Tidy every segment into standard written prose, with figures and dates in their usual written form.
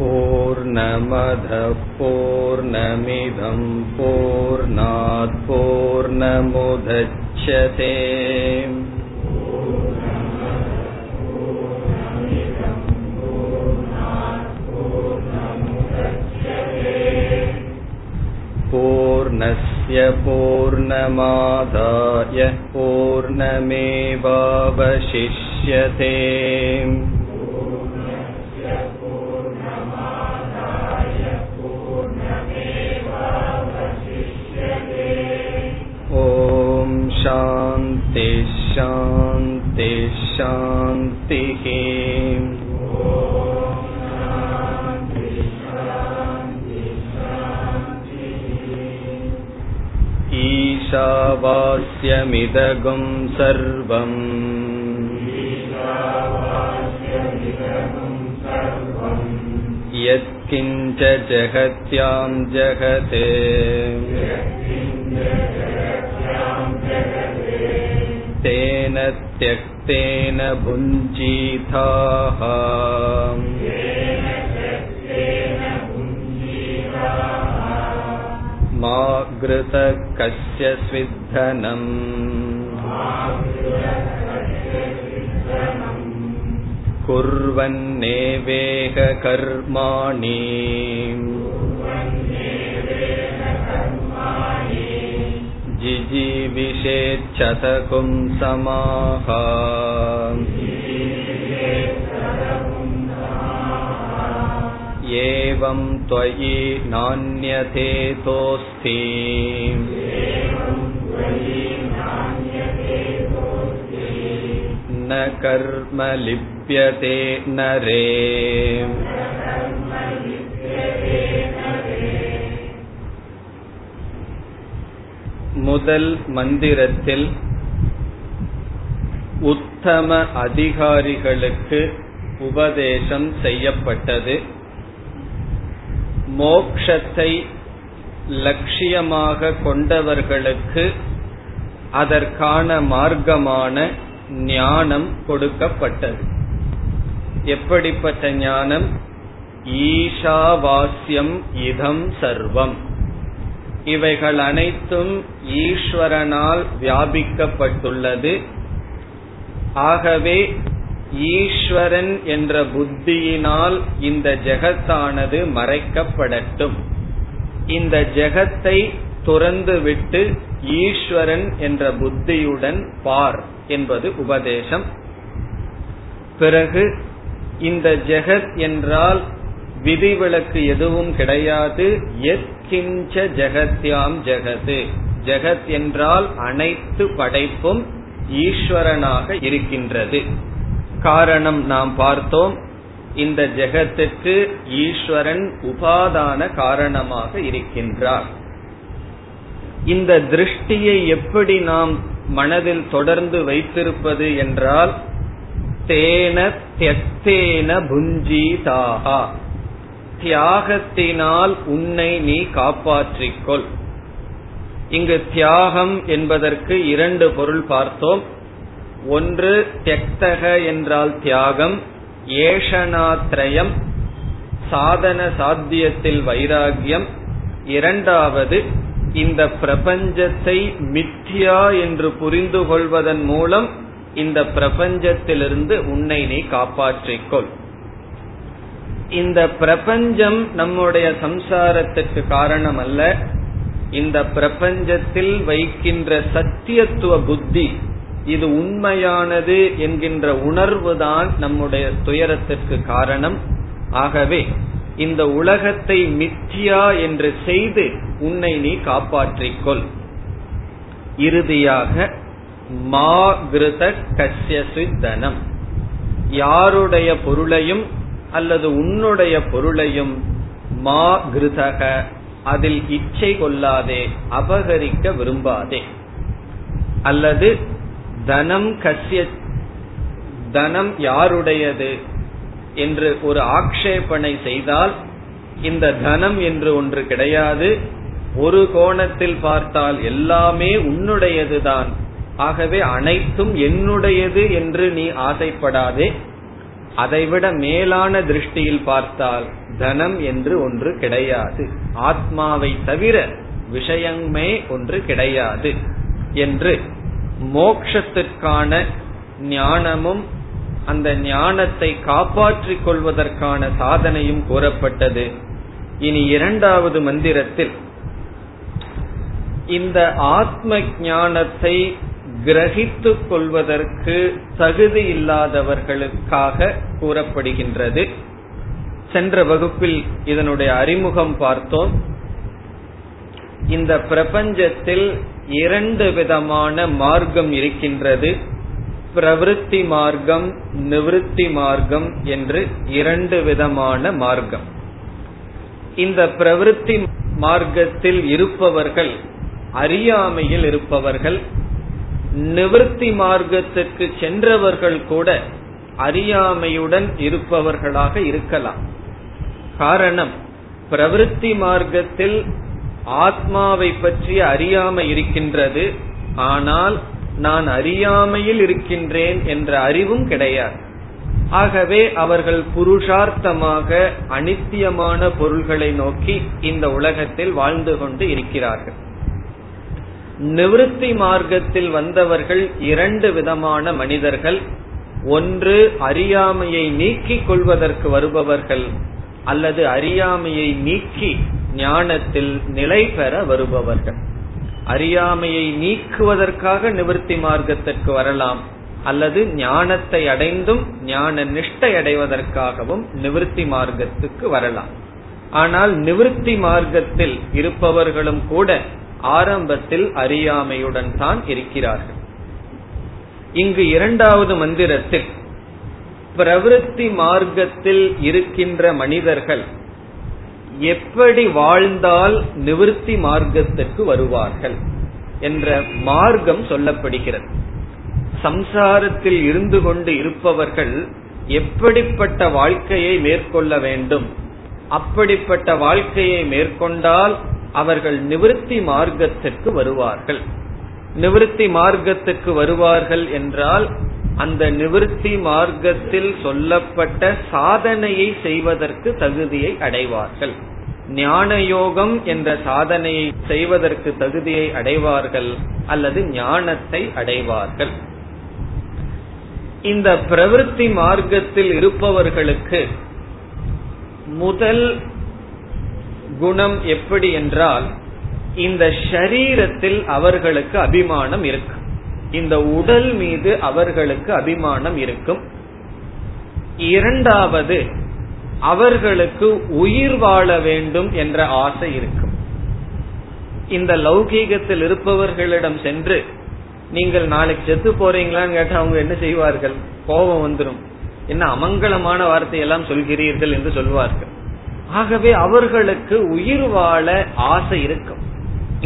பூர்ணமதః பூர்ணமிதம் பூர்ணாத் பூர்ணமுதச்யதே பூர்ணஸ்ய பூர்ணமாதாய பூர்ணமேவாவசிஷ்யதே. சாந்தி சாந்தி சாந்தி. ஈஷாவாஸ்யமிதகம் சர்வம் யத்கிஞ்ச ஜகத்யாம் ஜகதே தேன த்யக்தேன புஞ்சிதாஹ. மா க்ருத கஸ்ய ஸ்வித்தனம் குர்வன்னேவேஹ கர்மாணி ஜிஜீவிஷேச்சதகும் சமாஹ. ஏவம் த்வயி நான்யதே தோஸ்தி ந கர்ம லிப்யதே நரே. முதல் மந்திரத்தில் உத்தம அதிகாரிகளுக்கு உபதேசம் செய்யப்பட்டது. மோக்ஷத்தை லட்சியமாக கொண்டவர்களுக்கு அதற்கான மார்க்கமான ஞானம் கொடுக்கப்பட்டது. எப்படிப்பட்ட ஞானம்? ஈஷாவாஸ்யம் இதம் சர்வம், இவைகள் அனைத்தும் ஈஸ்வரனால் வியாபிக்கப்பட்டுள்ளது. ஆகவே ஈஸ்வரன் என்ற புத்தியினால் இந்த ஜெகத்தானது மறைக்கப்படட்டும், இந்த ஜெகத்தை துறந்துவிட்டு ஈஸ்வரன் என்ற புத்தியுடன் பார் என்பது உபதேசம். பிறகு இந்த ஜெகத் என்றால் விதிவிலக்கு எதுவும் கிடையாது. எத்கிஞ்ச ஜெகத்யாம் ஜெகது, ஜெகத் என்றால் அனைத்து படைப்பும் ஈஸ்வரனாக இருக்கின்றது. காரணம் நாம் பார்த்தோம், இந்த ஜெகத்துக்கு ஈஸ்வரன் உபாதான காரணமாக இருக்கின்றார். இந்த திருஷ்டியை எப்படி நாம் மனதில் தொடர்ந்து வைத்திருப்பது என்றால் தேன த்யக்தேன புஞ்சிதாஹா, தியாகத்தினால் உன்னை நீ காப்பாற்றிக்கொள். இங்கு தியாகம் என்பதற்கு இரண்டு பொருள் பார்த்தோம். ஒன்று த்யக்தக என்றால் தியாகம், ஏஷனாத்ரயம் சாதன சாத்தியத்தில் வைராகியம். இரண்டாவது இந்த பிரபஞ்சத்தை மித்யா என்று புரிந்து கொள்வதன் மூலம் இந்த பிரபஞ்சத்திலிருந்து உன்னை நீ காப்பாற்றிக்கொள். இந்த பிரபஞ்சம் நம்முடைய சம்சாரத்துக்கு காரணம் அல்ல. இந்த பிரபஞ்சத்தில் வைக்கின்ற சத்தியத்துவ புத்தி, இது உண்மையானது என்கின்ற உணர்வுதான் நம்முடைய துயரத்திற்கு காரணம். ஆகவே இந்த உலகத்தை மித்யா என்று செய்து உன்னை நீ காப்பாற்றிக்கொள். இறுதியாக மா கிருத கஸ்ய ஸ்வித்தனம், யாருடைய பொருளையும் அல்லது உன்னுடைய பொருளையும் மா கிருதக அதில் இச்சை கொள்ளாதே, அபகரிக்க விரும்பாதே. அல்லது தனம் கஸ்ய, தனம் யாருடையது என்று ஒரு ஆக்ஷேபனை செய்தால் இந்த தனம் என்று ஒன்று கிடையாது. ஒரு கோணத்தில் பார்த்தால் எல்லாமே உன்னுடையதுதான், ஆகவே அனைத்தும் என்னுடையது என்று நீ ஆசைப்படாதே. அதைவிட மேலான திருஷ்டியில் பார்த்தால் தனம் என்று ஒன்று கிடையாது, ஆத்மாவை தவிர விஷயமே ஒன்று கிடையாது என்று மோக்ஷத்திற்கான ஞானமும் அந்த ஞானத்தை காப்பாற்றிக் கொள்வதற்கான சாதனையும் கூறப்பட்டது. இனி இரண்டாவது மந்திரத்தில் இந்த ஆத்ம ஞானத்தை கிரகித்துக் கொள்வதற்கு தகுதி இல்லாதவர்களுக்காக கூறப்படுகின்றது. சென்ற வகுப்பில் இதனுடைய அறிமுகம் பார்த்தோம். இந்த பிரபஞ்சத்தில் இரண்டு விதமான மார்க்கம் இருக்கின்றது, பிரவிருத்தி மார்க்கம் நிவிருத்தி மார்க்கம் என்று இரண்டு விதமான மார்க்கம். இந்த பிரவிருத்தி மார்க்கத்தில் இருப்பவர்கள் அறியாமையில் இருப்பவர்கள், நிவிருத்தி மார்க்கத்திற்கு சென்றவர்கள் கூட அறியாமையுடன் இருப்பவர்களாக இருக்கலாம். காரணம், பிரவிருத்தி மார்க்கத்தில் ஆத்மாவை பற்றி அறியாமை இருக்கின்றது, ஆனால் நான் அறியாமையில் இருக்கின்றேன் என்ற அறிவும் கிடையாது. ஆகவே அவர்கள் புருஷார்த்தமாக அனித்தியமான பொருள்களை நோக்கி இந்த உலகத்தில் வாழ்ந்து கொண்டு இருக்கிறார்கள். நிவிருத்தி மார்க்கத்தில் வந்தவர்கள் இரண்டு விதமான மனிதர்கள். ஒன்று அறியாமையை நீக்கிக் கொள்வதற்கு வருபவர்கள், அல்லது அறியாமையை நீக்கி ஞானத்தில் நிலை பெற வருபவர்கள். அறியாமையை நீக்குவதற்காக நிவிருத்தி மார்க்கத்திற்கு வரலாம், அல்லது ஞானத்தை அடைந்தும் ஞான நிஷ்டை அடைவதற்காகவும் நிவிருத்தி மார்க்கத்துக்கு வரலாம். ஆனால் நிவிருத்தி மார்க்கத்தில் இருப்பவர்களும் கூட ஆரம்பத்தில் அறியாமையுடன் தான் இருக்கிறார்கள். இங்கு இரண்டாவது மந்திரத்தில் பிரவிருத்தி மார்க்கத்தில் இருக்கின்ற மனிதர்கள் எப்படி வாழ்ந்தால் நிவிருத்தி மார்க்கத்திற்கு வருவார்கள் என்ற மார்க்கம் சொல்லப்படுகிறது. சம்சாரத்தில் இருந்து கொண்டு இருப்பவர்கள் எப்படிப்பட்ட வாழ்க்கையை மேற்கொள்ள வேண்டும், அப்படிப்பட்ட வாழ்க்கையை மேற்கொண்டால் அவர்கள் நிவிருத்தி மார்க்கத்திற்கு வருவார்கள். நிவிருத்தி மார்க்கத்திற்கு வருவார்கள் என்றால் அந்த நிவிருத்தி மார்க்கத்தில் சொல்லப்பட்ட சாதனையை செய்வதற்கு தகுதியை அடைவார்கள். ஞான யோகம் என்ற சாதனையை செய்வதற்கு தகுதியை அடைவார்கள், அல்லது ஞானத்தை அடைவார்கள். இந்த பிரவிருத்தி மார்க்கத்தில் இருப்பவர்களுக்கு முதல் குணம் எப்படி என்றால், இந்த ஷரீரத்தில் அவர்களுக்கு அபிமானம் இருக்கும், இந்த உடல் மீது அவர்களுக்கு அபிமானம் இருக்கும். இரண்டாவது, அவர்களுக்கு உயிர் வாழ வேண்டும் என்ற ஆசை இருக்கும். இந்த லௌகீகத்தில் இருப்பவர்களிடம் சென்று நீங்கள் நாளைக்கு செத்து போறீங்களான்னு கேட்டா அவங்க என்ன செய்வார்கள்? கோபம் வந்துடும், என்ன அமங்கலமான வார்த்தையெல்லாம் சொல்கிறீர்கள் என்று சொல்வார்கள். ஆகவே அவர்களுக்கு உயிர் வாழ ஆசை இருக்கும்.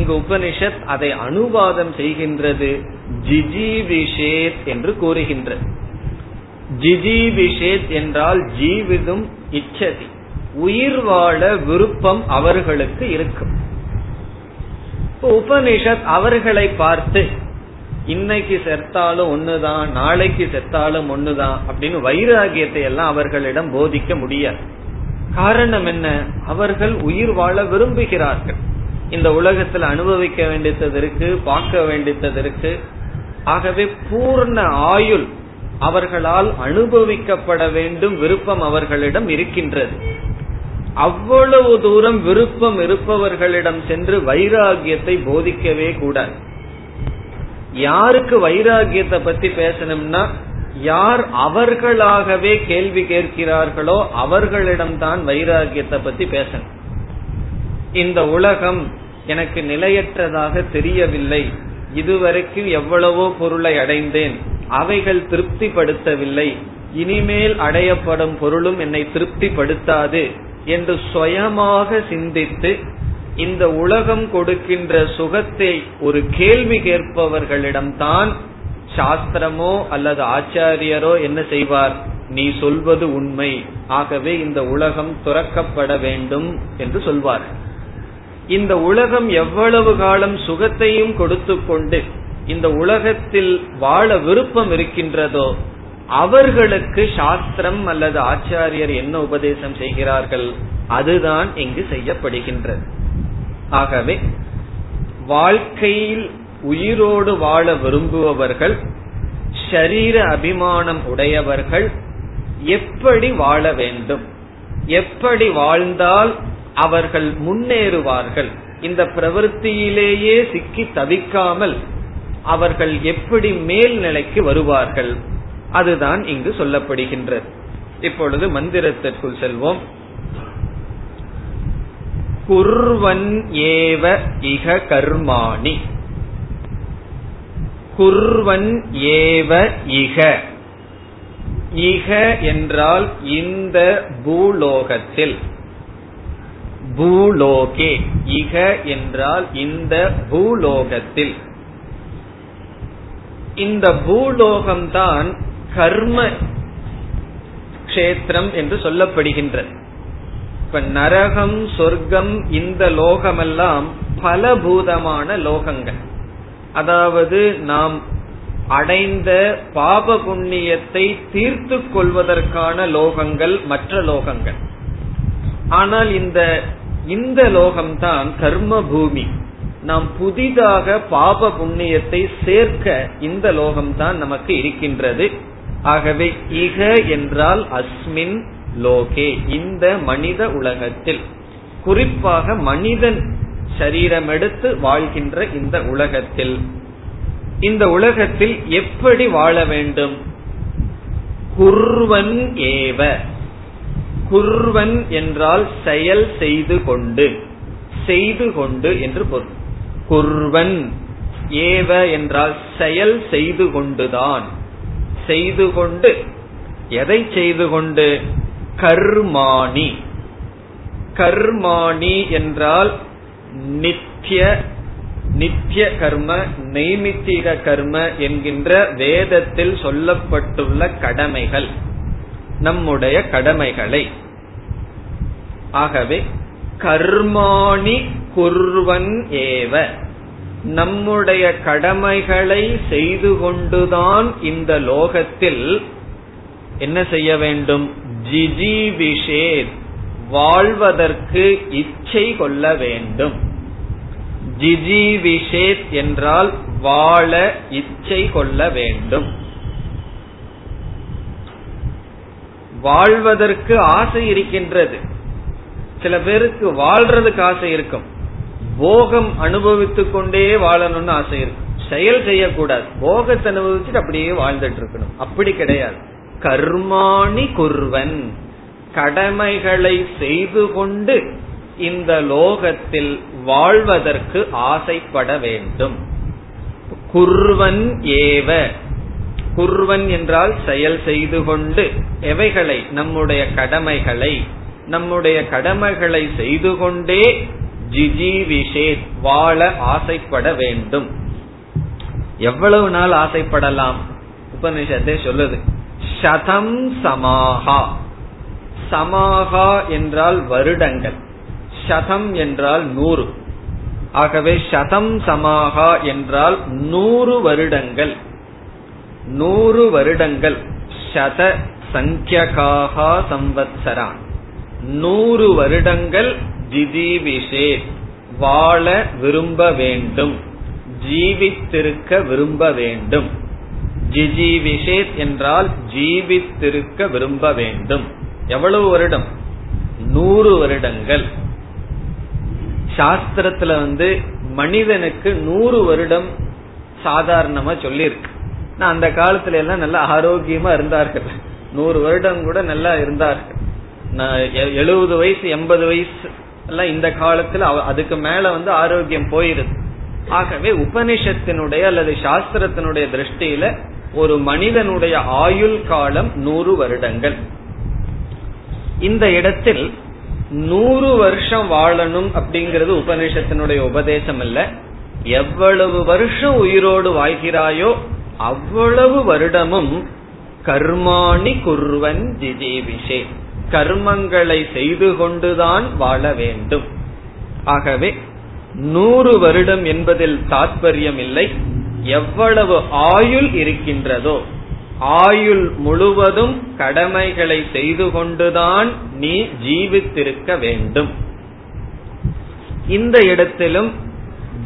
இங்கு உபனிஷத் அதை அனுவாதம் செய்கின்றது, ஜிஜிவிஷேத் என்று கூறுகின்றது. ஜிஜிவிஷேத் என்றால் ஜீவிதும் இச்சதி, உயிர் வாழ விருப்பம் அவர்களுக்கு இருக்கும். உபனிஷத் அவர்களை பார்த்து இன்னைக்கு செத்தாலும் ஒண்ணுதான், நாளைக்கு செத்தாலும் ஒண்ணுதான் அப்படின்னு வைராகியத்தை எல்லாம் அவர்களிடம் போதிக்க முடியாது. காரணம் என்ன? அவர்கள் உயிர் வாழ விரும்புகிறார்கள். இந்த உலகத்தில் அனுபவிக்க வேண்டியது இருக்கு, பார்க்க வேண்டியது இருக்கு. ஆகவே பூர்ண ஆயுள் அவர்களால் அனுபவிக்கப்பட வேண்டும் விருப்பம் அவர்களிடம் இருக்கின்றது. அவ்வளவு தூரம் விருப்பம் இருப்பவர்களிடம் சென்று வைராகியத்தை போதிக்கவே கூடாது. யாருக்கு வைராகியத்தை பத்தி பேசணும்னா, யார் அவர்களாகவே கேள்வி கேட்கிறார்களோ அவர்களிடம்தான் வைராகியத்தை பத்தி பேசணும். இந்த உலகம் எனக்கு நிலையற்றதாக தெரியவில்லை, இதுவரைக்கும் எவ்வளவோ பொருளை அடைந்தேன், அவைகள் திருப்தி படுத்தவில்லை, இனிமேல் அடையப்படும் பொருளும் என்னை திருப்தி படுத்தாது என்று சுயமாக சிந்தித்து இந்த உலகம் கொடுக்கின்ற சுகத்தை ஒரு கேள்வி கேட்பவர்களிடம்தான் சாஸ்திரமோ அல்லது ஆச்சாரியரோ என்ன செய்வார்? நீ சொல்வது உண்மை, ஆகவே இந்த உலகம் துறக்கப்பட வேண்டும் என்று சொல்வார். இந்த உலகம் எவ்வளவு காலம் சுகத்தையும் கொடுத்து கொண்டு இந்த உலகத்தில் வாழ விருப்பம் இருக்கின்றதோ அவர்களுக்கு சாஸ்திரம் அல்லது ஆச்சாரியர் என்ன உபதேசம் செய்கிறார்கள் அதுதான் இங்கு செய்யப்படுகின்றது. ஆகவே வாழ்க்கையில் உயிரோடு வாழ விரும்புபவர்கள், ஷரீர அபிமானம் உடையவர்கள் எப்படி வாழ வேண்டும், எப்படி வாழ்ந்தால் அவர்கள் முன்னேறுவார்கள், இந்த பிரவருத்தியிலேயே சிக்கி தவிக்காமல் அவர்கள் எப்படி மேல் நிலைக்கு வருவார்கள், அதுதான் இங்கு சொல்லப்படுகின்றது. இப்பொழுது மந்திரத்திற்குள் செல்வோம். குர்வன் ஏவ இஹ கர்மாணி. குர்வன் ஏவ இஹ, இஹ என்றால் இந்த பூலோகத்தில், பூலோகே, இஹ என்றால் இந்த பூலோகத்தில். இந்த பூலோகம்தான் கர்ம கஷேத்திரம் என்று சொல்லப்படுகின்றது. இப்ப நரகம், சொர்க்கம், இந்த லோகமெல்லாம் பலபூதமான லோகங்கள். அதாவது நாம் அடைந்த பாப புண்ணியத்தை தீர்த்து கொள்வதற்கான லோகங்கள் மற்ற லோகங்கள். ஆனால் இந்த லோகம்தான் கர்ம பூமி. நாம் புதிதாக பாப புண்ணியத்தை சேர்க்க இந்த லோகம்தான் நமக்கு இருக்கின்றது. ஆகவே இக என்றால் அஸ்மின் லோகே, இந்த மனித உலகத்தில், குறிப்பாக மனிதன் சரீரம் எடுத்து வாழ்கின்ற இந்த உலகத்தில். இந்த உலகத்தில் எப்படி வாழ வேண்டும்? குர்வன் ஏவ, குர்வன் என்றால் செயல் செய்து கொண்டு, செய்து கொண்டு என்று பொருள். குர்வன் ஏவ என்றால் செயல் செய்து கொண்டுதான், செய்து கொண்டு. எதை செய்து கொண்டு? கர்மாணி. கர்மாணி என்றால் நித்திய, நித்திய கர்ம, நைமித்திக கர்ம என்கின்ற வேதத்தில் சொல்லப்பட்டுள்ள கடமைகள், நம்முடைய கடமைகளை. ஆகவே கர்மாணி குர்வன் ஏவ, நம்முடைய கடமைகளை செய்து கொண்டுதான் இந்த லோகத்தில் என்ன செய்ய வேண்டும்? ஜிஜிவிஷேத், வாழ்வதற்கு இச்சை கொள்ள வேண்டும். ஜிஜிவிஷேத் என்றால் வாழ இச்சை கொள்ள வேண்டும். வாழ்வதற்கு ஆசை இருக்கின்றது. சில பேருக்கு வாழ்றதுக்கு ஆசை இருக்கும், போகம் அனுபவித்துக் கொண்டே வாழணும்னு ஆசை இருக்கும், செயல் செய்யக்கூடாது, போகத்தை அனுபவிச்சுட்டு அப்படியே வாழ்ந்துட்டு இருக்கணும். அப்படி கிடையாது. கர்மாணி குர்வன், கடமைகளை செய்து கொண்டு இந்த லோகத்தில் வாழ்வதற்கு ஆசைப்பட வேண்டும். குர்வன் ஏவ, குர்வன் என்றால் செயல் செய்து கொண்டு. எவைகளை? நம்முடைய கடமைகளை, நம்முடைய கடமைகளை செய்து கொண்டே ஜிஜிவிஷேத், வாழ ஆசைப்பட வேண்டும். எவ்வளவு நாள் ஆசைப்படலாம்? உபநிஷத்தை சொல்லுது சதம் சமாஹா. சமாஹா என்றால் வருடங்கள், சதம் என்றால் 100. ஆகவே சதம் சமாஹா என்றால் 100 வருடங்கள். 100 வருடங்கள், சத சங்கியகாஹா சம்வத்சரான், 100 வருடங்கள் ஜிஜிவிஷே, வாழ விரும்ப வேண்டும், ஜீவித்திருக்க விரும்ப வேண்டும். ஜிஜிவிஷே என்றால் ஜீவித்திருக்க விரும்ப வேண்டும். எவ்வளவு வருடம்? 100 வருடங்கள். சாஸ்திரத்துல மனிதனுக்கு 100 வருடம் சாதாரணமா சொல்லிருக்கு. அந்த காலத்துல எல்லாம் நல்லா ஆரோக்கியமா இருந்தார்கள், 100 வருடம் கூட நல்லா இருந்தார்கள். 70 வயசு 80 வயசு எல்லாம் இந்த காலத்துல, அதுக்கு மேல ஆரோக்கியம் போயிருது. ஆகவே உபனிஷத்தினுடைய அல்லது சாஸ்திரத்தினுடைய திருஷ்டியில ஒரு மனிதனுடைய ஆயுள் காலம் 100 வருடங்கள். இந்த இடத்தில் 100 வருஷம் வாழணும் அப்படிங்கிறது உபனிஷத்தினுடைய உபதேசம் அல்ல. எவ்வளவு வருஷம் உயிரோடு வாழ்கிறாயோ அவ்வளவு வருடமும் கர்மாணி குர்வன் ஜிஜீவிஷே, கர்மங்களை செய்து கொண்டுதான் வாழ வேண்டும். ஆகவே 100 வருடம் என்பதில் தாற்பயம் இல்லை, எவ்வளவு ஆயுள் இருக்கின்றதோ ஆயுள் முழுவதும் கடமைகளை செய்து கொண்டுதான் நீ ஜீவித்திருக்க வேண்டும். இந்த இடத்திலும்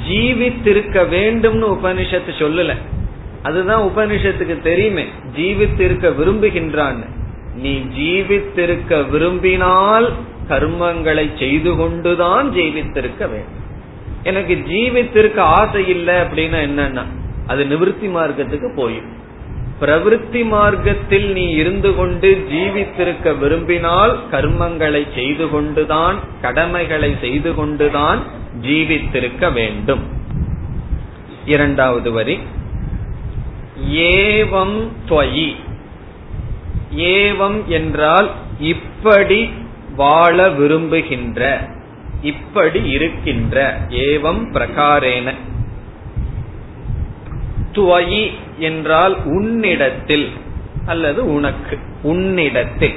ஜீவித்திருக்க வேண்டும்னு உபனிஷத்து சொல்லல, அதுதான் உபனிஷத்துக்கு தெரியுமே ஜீவித்திருக்க விரும்புகின்றான்னு. நீ ஜீவித்திருக்க விரும்பினால் கர்மங்களை செய்து கொண்டுதான் ஜீவித்திருக்க வேண்டும். எனக்கு ஜீவித்திருக்க ஆசை இல்லை அப்படின்னா என்னன்னா அது நிவர்த்தி மார்க்கத்துக்கு போயும். பிரவிற்த்தி மார்க்கத்தில் நீ இருந்து கொண்டு ஜீவித்திருக்க விரும்பினால் கர்மங்களை செய்து கொண்டுதான், கடமைகளை செய்து கொண்டுதான் ஜீவித்திருக்க வேண்டும். இரண்டாவது வரி ஏவம் த்வயி. ஏவம் என்றால் இப்படி வாழ விரும்புகின்ற, இப்படி இருக்கின்ற. ஏவம் பிரகாரேன. துவயி என்றால் உன்னிடத்தில் அல்லது உனக்கு. உன்னிடத்தில்,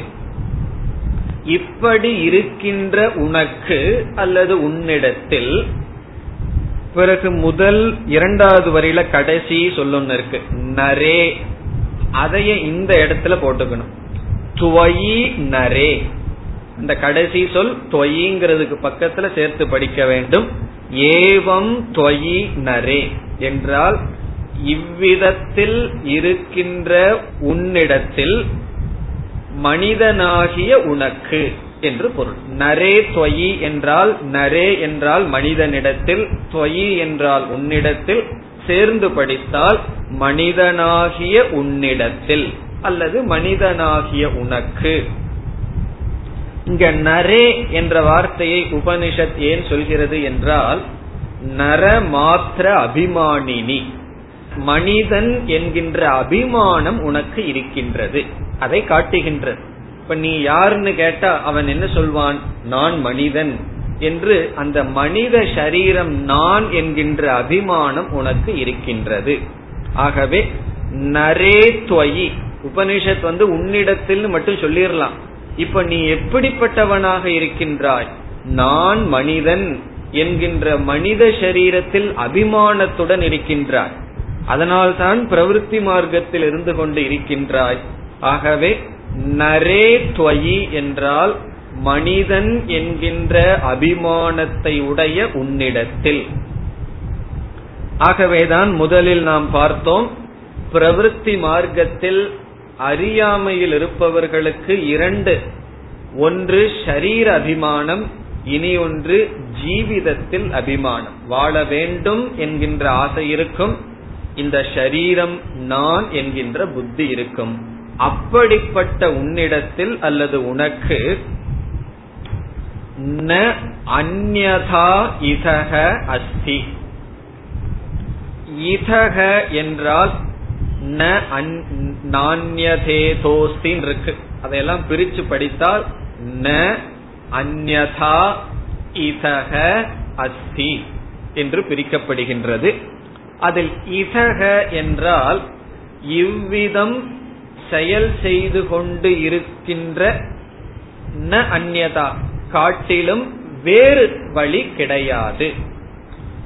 இப்படி இருக்கின்ற உனக்கு அல்லது உன்னிடத்தில். பிறகு முதல் இரண்டாவது வரையில கடைசி சொல்லணும் இருக்கு நரே, அதைய இந்த இடத்துல போட்டுக்கணும். துவயி நரே, இந்த கடைசி சொல் துவயிங்கிறதுக்கு பக்கத்துல சேர்த்து படிக்க வேண்டும். ஏவம் துவயி நரே என்றால் இவ்விதத்தில் இருக்கின்ற உன்னிடத்தில், மனிதனாகிய உனக்கு என்று பொருள். நரே துவயி என்றால், நரே என்றால் மனிதனிடத்தில், துவயி என்றால் உன்னிடத்தில். சேர்ந்து படித்தால் மனிதனாகிய உன்னிடத்தில் அல்லது மனிதனாகிய உனக்கு. இங்க நரே என்ற வார்த்தையை உபனிஷத் ஏன் சொல்கிறது என்றால், நர மாத்திர அபிமானினி, மனிதன் என்கின்ற அபிமானம் உனக்கு இருக்கின்றது, அதை காட்டுகின்றது. இப்ப நீ யாருன்னு கேட்டா அவன் என்ன சொல்வான்? நான் மனிதன் என்று. அந்த மனித சரீரம் நான் என்கின்ற அபிமானம் உனக்கு இருக்கின்றது. ஆகவே நரே துவயி, உபனிஷத் உன்னிடத்தில் மட்டும் சொல்லிடலாம். இப்ப நீ எப்படிப்பட்டவனாக இருக்கின்றாய்? நான் மனிதன் என்கின்ற மனித சரீரத்தில் அபிமானத்துடன் இருக்கின்றாய். அதனால்தான் பிரவிற்த்தி மார்க்கத்தில் இருந்து கொண்டு இருக்கின்றாய். ஆகவே நரே துவயி என்றால் மனிதன் என்கின்ற அபிமானத்தை உடைய உன்னிடத்தில். ஆகவேதான் முதலில் நாம் பார்த்தோம், பிரவிற்த்தி மார்க்கத்தில் அறியாமையில் இருப்பவர்களுக்கு இரண்டு, ஒன்று ஷரீர அபிமானம், இனி ஒன்று ஜீவிதத்தில் அபிமானம். வாழ வேண்டும் என்கின்ற ஆசை இருக்கும், இந்த ஷரீரம் நான் என்கின்ற புத்தி இருக்கும். அப்படிப்பட்ட உன்னிடத்தில் அல்லது உனக்கு ந அன்யதா இதஹ அஸ்தி. இதஹ என்றால் ந அன்யதேதோஸ்தின் இருக்கு, அதையெல்லாம் பிரிச்சு படித்தால் ந அன்யதா இதஹ அஸ்தி என்று பிரிக்கப்படுகின்றது. அதில் இதக என்றால் இவ்விதம் செயல் செய்து கொண்டு இருக்கின்ற, ந அன்யதா காட்டிலும் வேறு வழி கிடையாது,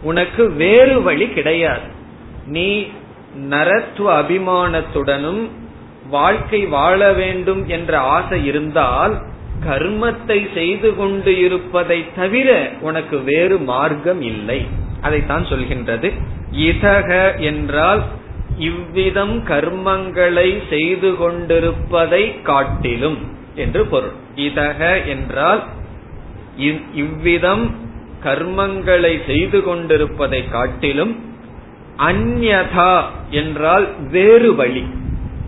உனக்கு வேறு வழி கிடையாது. நீ நரத்துவ அபிமானத்துடனும் வாழ்க்கை வாழ வேண்டும் என்ற ஆசை இருந்தால் கர்மத்தை செய்து கொண்டு இருப்பதை தவிர உனக்கு வேறு மார்க்கம் இல்லை. அதைத்தான் சொல்கின்றது. இதக என்றால் இவ்விதம் கர்மங்களை செய்து கொண்டிருப்பதை காட்டிலும் என்று பொருள். இதக என்றால் இவ்விதம் கர்மங்களை செய்து கொண்டிருப்பதை காட்டிலும், அன்யதா என்றால் வேறு வழி,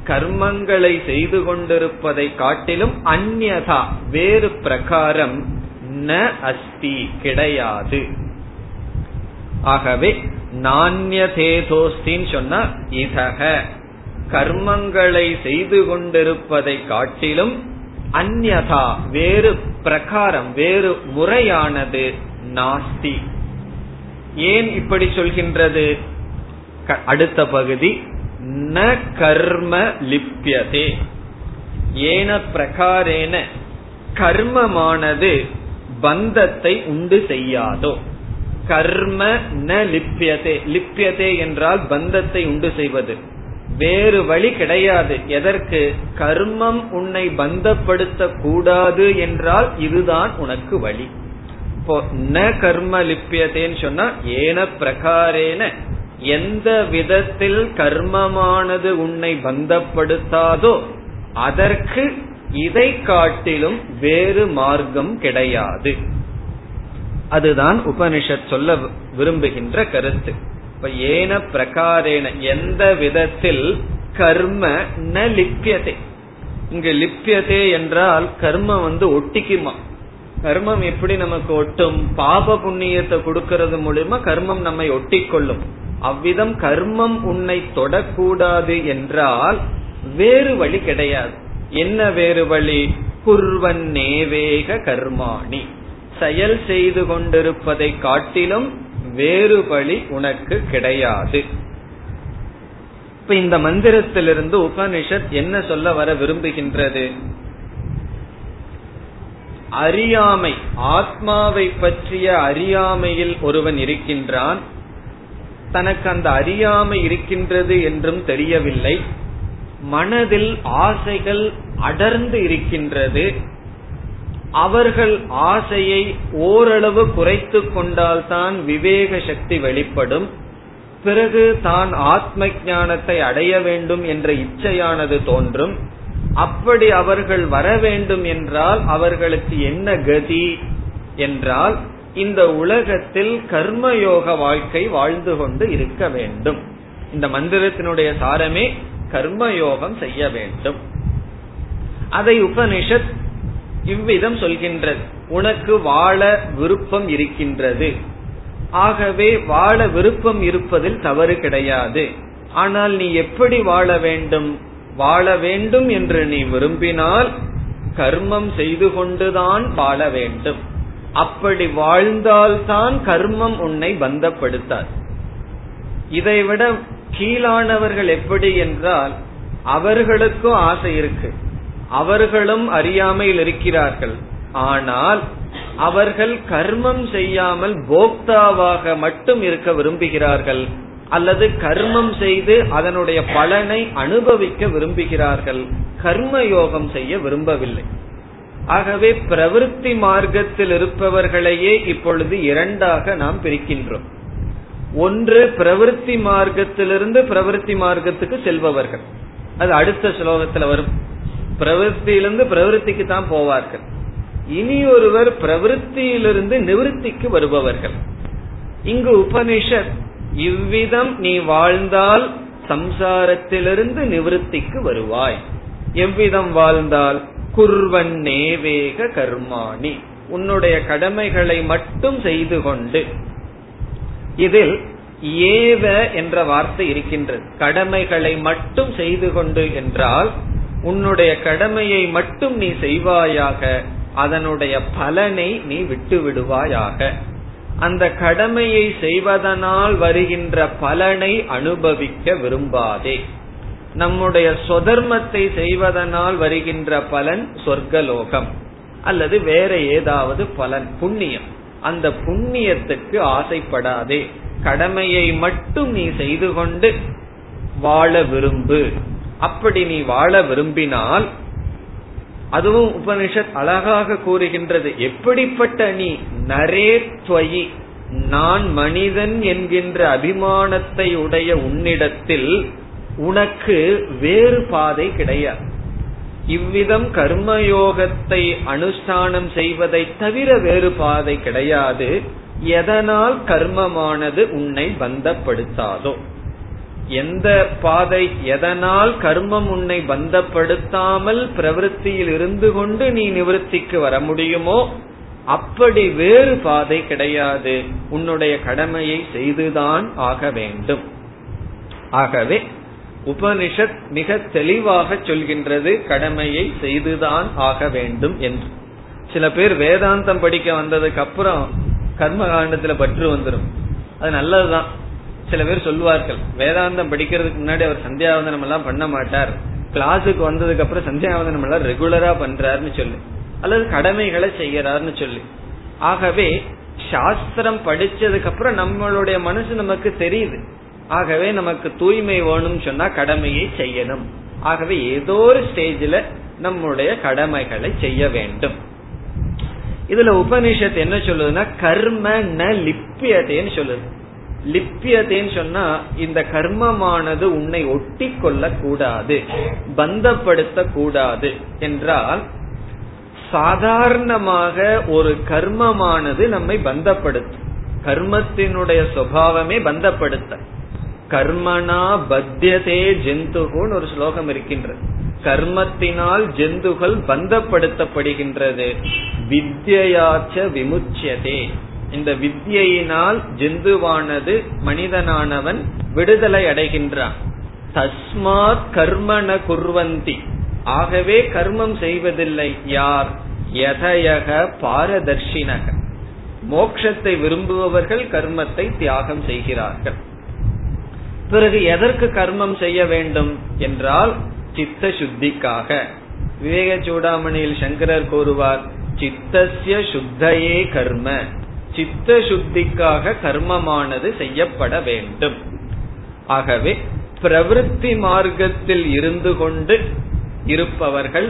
கர்மங்களை செய்து கொண்டிருப்பதை காட்டிலும் அன்யதா வேறு பிரகாரம் ந அஸ்தி கிடையாது. ஆகவே நான்யதேதோஸ்தின்னு சொன்னா இதக கர்மங்களை செய்து கொண்டிருப்பதை காட்டிலும், அன்யதா வேறு பிரகாரம் வேறு முறையானது நாஸ்தி. ஏன் இப்படி சொல்கின்றது? அடுத்த பகுதி ந கர்ம லிப்யதே ஏன பிரகாரேன, கர்மமானது பந்தத்தை உண்டு செய்யாதோ. கர்ம ந லிப்யதே, லிப்யதே என்றால் பந்தத்தை உண்டு செய்வது. வேறு வழி கிடையாது. எதற்கு? கர்மம் உன்னை பந்தப்படுத்த கூடாது என்றால் இதுதான் உனக்கு வழி. இப்போ ந கர்ம லிப்பியதேன்னு சொன்னா ஏன பிரகாரேன, எந்த விதத்தில் கர்மமானது உன்னை பந்தப்படுத்தாதோ அதற்கு இதை காட்டிலும் வேறு மார்க்கம் கிடையாது. அதுதான் உபனிஷத் சொல்ல விரும்புகின்ற கருத்து. இப்ப ஏன பிரகாரேன, எந்த விதத்தில் கர்ம ந லிப்யதே. இங்க லிப்யதே என்றால் கர்மம் ஒட்டிக்குமா? கர்மம் எப்படி நமக்கு ஒட்டும்? பாப புண்ணியத்தை கொடுக்கறது மூலமா கர்மம் நம்மை ஒட்டிக்கொள்ளும். அவ்விதம் கர்மம் உன்னை தொடக்கூடாது என்றால் வேறு வழி கிடையாது. என்ன வேறு வழி? குர்வன் நேவேக கர்மாணி, செயல் செய்து கொண்டிருப்பதை காட்டிலும் வேறு வழி உனக்கு கிடையாது. இப்ப இந்த மந்திரத்திலிருந்து உபனிஷத் என்ன சொல்ல வர விரும்புகின்றது? அறியாமை, ஆத்மாவை பற்றிய அறியாமையில் ஒருவன் இருக்கின்றான். தனக்கு அந்த அறியாமை இருக்கின்றது என்றும் தெரியவில்லை. மனதில் ஆசைகள் அடர்ந்து இருக்கின்றது. அவர்கள் ஆசையை ஓரளவு குறைத்து கொண்டால்தான் விவேக சக்தி வெளிப்படும். பிறகு தான் ஆத்ம ஞானத்தை அடைய வேண்டும் என்ற இச்சையானது தோன்றும். அப்படி அவர்கள் வர வேண்டும் என்றால் அவர்களுக்கு என்ன கதி என்றால் இந்த உலகத்தில் கர்மயோக வாழ்க்கை வாழ்ந்து கொண்டு இருக்க வேண்டும். இந்த மந்திரத்தினுடைய சாரமே கர்மயோகம் செய்ய வேண்டும். அதை உபனிஷத் இவ்விதம் சொல்கின்றது. உனக்கு வாழ விருப்பம் இருக்கின்றது, ஆகவே வாழ விருப்பம் இருப்பதில் தவறு கிடையாது. ஆனால் நீ எப்படி வாழ வேண்டும்? வாழ வேண்டும் என்று நீ விரும்பினால் கர்மம் செய்து கொண்டுதான் வாழ வேண்டும். அப்படி வாழ்ந்தால்தான் கர்மம் உன்னை பந்தப்படுத்தாது. இதைவிட கீழானவர்கள் எப்படி என்றால் அவர்களுக்கும் ஆசை இருக்கு, அவர்களும் அறியாமையில் இருக்கிறார்கள். ஆனால் அவர்கள் கர்மம் செய்யாமல் போக்தாவாக மட்டும் இருக்க விரும்புகிறார்கள், அல்லது கர்மம் செய்து அதனுடைய பலனை அனுபவிக்க விரும்புகிறார்கள், கர்மயோகம் செய்ய விரும்பவில்லை. ஆகவே பிரவிற்த்தி மார்க்கத்தில் இருப்பவர்களையே இப்பொழுது இரண்டாக நாம் பிரிக்கின்றோம். ஒன்று பிரவிற்த்தி மார்க்கத்திலிருந்து பிரவிற்த்தி மார்க்கத்துக்கு செல்பவர்கள், அது அடுத்த ஸ்லோகத்தில் வரும். பிரவிற்த்தியிலிருந்து பிரவிற்த்திக்கு தான் போவார்கள். இனி ஒருவர் பிரவிற்த்தியிலிருந்து நிவிற்த்திக்கு வருபவர்கள். இங்கு உபனிஷத் இவ்விதம் நீ வாழ்ந்தால் சம்சாரத்திலிருந்து நிவிற்த்திக்கு வருவாய். எவ்விதம் வாழ்ந்தால்? குர்வன் நேவேக கர்மாணி, உன்னுடைய கடமைகளை மட்டும் செய்து கொண்டு. இதில் ஏவ என்ற வார்த்தை இருக்கின்றது. கடமைகளை மட்டும் செய்து கொண்டு என்றால் உன்னுடைய கடமையை மட்டும் நீ செய்வாயாக, அதனுடைய பலனை நீ விட்டு விடுவாயாக. அந்த கடமையை செய்வதனால் வருகின்ற பலனை அனுபவிக்க விரும்பாதே. நம்முடைய சொதர்மத்தை செய்வதனால் வருகின்ற பலன் சொர்க்கலோகம் அல்லது வேற ஏதாவது பலன், புண்ணியம். அந்த புண்ணியத்துக்கு ஆசைப்படாதே. கடமையை மட்டும் நீ செய்து கொண்டு வாழ விரும்பு. அப்படி நீ வாழ விரும்பினால், அதுவும் உபனிஷத் அழகாக கூறுகின்றது, எப்படிப்பட்ட நீ நரேத்வயி, நான் மனிதன் என்கின்ற அபிமானத்தை உடைய உன்னிடத்தில் உனக்கு வேறு பாதை கிடையாது. இவ்விதம் கர்மயோகத்தை அனுஷ்டானம் செய்வதை தவிர வேறு பாதை கிடையாது. எதனால் கர்மமானது உன்னை பந்தப்படுத்தாதோ, எந்த பாதை, எதனால் கர்மம் உன்னை பந்தப்படுத்தாமல் பிரவிற்த்தியில் இருந்து கொண்டு நீ நிவர்த்திக்கு வர முடியுமோ அப்படி வேறு பாதை கிடையாது. உன்னுடைய கடமையை செய்துதான் ஆக வேண்டும். ஆகவே உபனிஷத் மிக தெளிவாக சொல்கின்றது, கடமையை செய்துதான் ஆக வேண்டும் என்று. சில பேர் வேதாந்தம் படிக்க வந்ததுக்கு அப்புறம் கர்மகாண்டத்துல பற்று வந்துடும், அது நல்லதுதான். சில பேர் சொல்வார்கள், வேதாந்தம் படிக்கிறதுக்கு முன்னாடி அவர் சந்தியாவந்தனம் எல்லாம் பண்ண மாட்டார், கிளாஸுக்கு வந்ததுக்கு அப்புறம் சந்தியாவந்தனம் எல்லாம் ரெகுலரா பண்றாருன்னு சொல்லு, அல்லது கடமைகளை செய்யறாருன்னு சொல்லு. ஆகவே சாஸ்திரம் படிச்சதுக்கு அப்புறம் நம்மளுடைய மனசு நமக்கு தெரியுது, ஆகவே நமக்கு தூய்மை வேணும்னு சொன்னா கடமையை செய்யணும். ஆகவே ஏதோ ஒரு ஸ்டேஜில் நம்முடைய கடமைகளை செய்ய வேண்டும். இதுல உபனிஷத் என்ன சொல்லுதுன்னா கர்ம ந லிப்பியதேன்னு சொல்லுது. லிப்பியதேன்னு சொன்னா இந்த கர்மமானது உன்னை ஒட்டி கொள்ள கூடாது, பந்தப்படுத்த கூடாது என்றால், சாதாரணமாக ஒரு கர்மமானது நம்மை பந்தப்படுத்தும். கர்மத்தினுடைய சுபாவமே பந்தப்படுத்த. கர்மனா பத்தியதே ஜந்துகுன்னு ஒரு ஸ்லோகம் இருக்கின்றது. கர்மத்தினால் ஜந்துகள் பந்தப்படுத்தப்படுகின்றது. வித்யாச்ச விமுச்சியதே, இந்த வித்யினால் ஜந்துவானது மனிதனானவன் விடுதலை அடைகின்றான். தஸ்மாத் கர்மண குர்வந்தி, ஆகவே கர்மம் செய்வதில்லை யார், யதயக பாரதர்ஷினக, மோட்சத்தை விரும்புபவர்கள் கர்மத்தை தியாகம் செய்கிறார்கள். பிறகு எதற்கு கர்மம் செய்ய வேண்டும் என்றால் சித்த சுத்திக்காக. விவேக சூடாமணியில் சங்கரர் கூறுவார், சித்தஸ்ய சுத்தையே கர்ம, சித்த சுத்திக்காக கர்மமானது செய்யப்பட வேண்டும். ஆகவே பிரவிற்த்தி மார்க்கத்தில் இருந்து கொண்டு இருப்பவர்கள்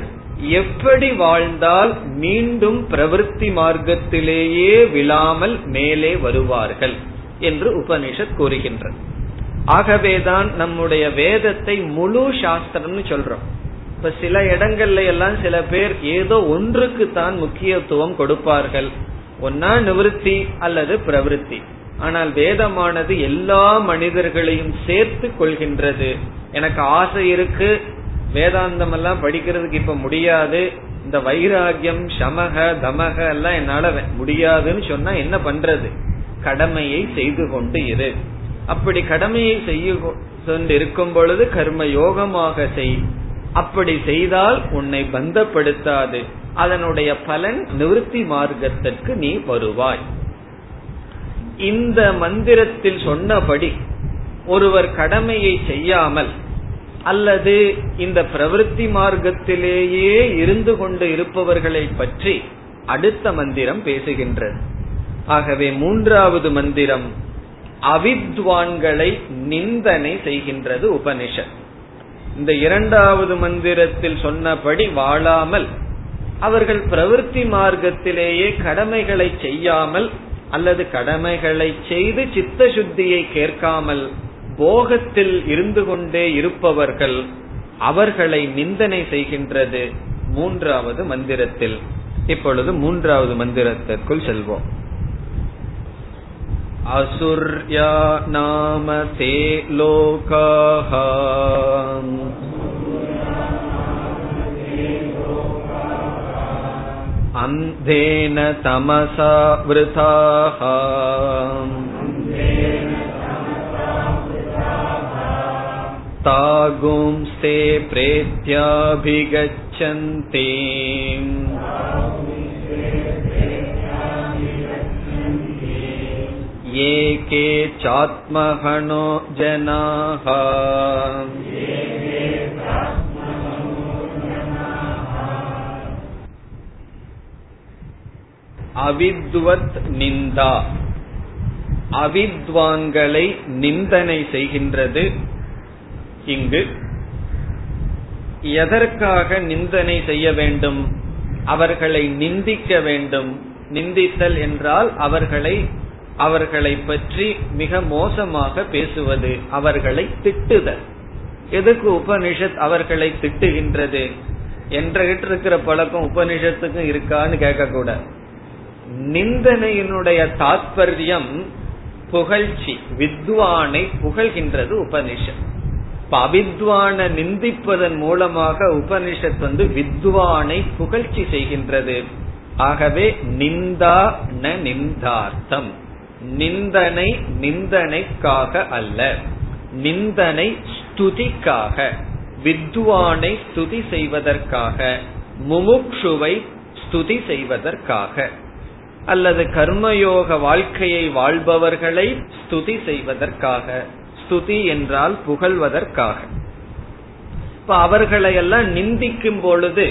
எப்படி வாழ்ந்தால் மீண்டும் பிரவிற்த்தி மார்க்கத்திலேயே விழாமல் மேலே வருவார்கள் என்று உபனிஷத் கூறுகின்றது. ஆகவேதான் நம்முடைய வேதத்தை முழு சாஸ்திரம்னு சொல்றோம். இப்ப சில இடங்கள்ல எல்லாம் சில பேர் ஏதோ ஒன்றுக்கு தான் முக்கியத்துவம் கொடுப்பார்கள், ஒன்னா நிவர்த்தி அல்லது பிரவிற்த்தி. ஆனால் வேதமானது எல்லா மனிதர்களையும் சேர்த்து கொள்கின்றது. எனக்கு ஆசை இருக்கு, வேதாந்தம் எல்லாம் படிக்கிறதுக்கு இப்ப முடியாது, இந்த வைராகியம் சமக தமக எல்லாம் என்னால முடியாதுன்னு சொன்னா என்ன பண்றது, கடமையை செய்து கொண்டு இரு. அப்படி கடமையை செய்ய கொண்டு இருக்கும் பொழுது கர்ம யோகமாக செய். அப்படி செய்தால் உன்னை பந்தப்படுத்தாது, அதனுடைய பலன் நிவர்த்தி மார்க்கத்திற்கு நீ வருவாய். இந்த மந்திரத்தில் சொன்னபடி ஒருவர் கடமையை செய்யாமல் அல்லது இந்த பிரவிற்த்தி மார்க்கத்திலேயே இருந்து கொண்டு இருப்பவர்களை பற்றி அடுத்த மந்திரம் பேசுகின்றது. ஆகவே மூன்றாவது மந்திரம் அவித்வான்களை நிந்தனை செய்கின்றது உபனிஷத். இந்த இரண்டாவது மந்திரத்தில் சொன்னபடி வாழாமல் அவர்கள் பிரவிற்த்தி மார்க்கத்திலேயே கடமைகளை செய்யாமல் அல்லது கடமைகளை செய்து சித்த சுத்தியை கேட்காமல் போகத்தில் இருந்து கொண்டே இருப்பவர்கள், அவர்களை நிந்தனை செய்கின்றது மூன்றாவது மந்திரத்தில். இப்பொழுது மூன்றாவது மந்திரத்திற்குள் செல்வோம். அசுர்யா நாம தே லோகாஹ அந்தேன தமசா விருதாஹ தாகும்ஸ்தே ப்ரேத்யாபிகச்சந்தே. அவித்வத் நிந்தா, அவித்வான்களை நிந்தனை செய்கின்றது. இங்கு எதற்காக நிந்தனை செய்ய வேண்டும், அவர்களை நிந்திக்க வேண்டும். நிந்தித்தல் என்றால் அவர்களை பற்றி மிக மோசமாக பேசுவது, அவர்களை திட்டுதல். எதுக்கு உபனிஷத் அவர்களை திட்டுகின்றது? என்றகிட்ட இருக்கிற பழக்கம் உபனிஷத்துக்கும் இருக்கான்னு கேட்கக்கூடாது. நிந்தனையினுடைய தாற்பயம் புகழ்ச்சி, வித்வானை புகழ்கின்றது உபனிஷத். அவித்வானை நிந்திப்பதன் மூலமாக உபனிஷத் வித்வானை புகழ்ச்சி செய்கின்றது. ஆகவே நிந்தா ந நிந்தார்த்தம், நிந்தனை நிந்தனைக்காக அல்ல, நிந்தனை ஸ்துதிக்காக, வித்வானை ஸ்துதி செய்வதற்காக, முமுக்ஷுவை ஸ்துதி செய்வதற்காக, அல்லது கர்மயோக வாழ்க்கையை வாழ்பவர்களை ஸ்துதி செய்வதற்காக. ஸ்துதி என்றால் புகழ்வதற்காக. இப்ப அவர்களை எல்லாம் நிந்திக்கும் பொழுது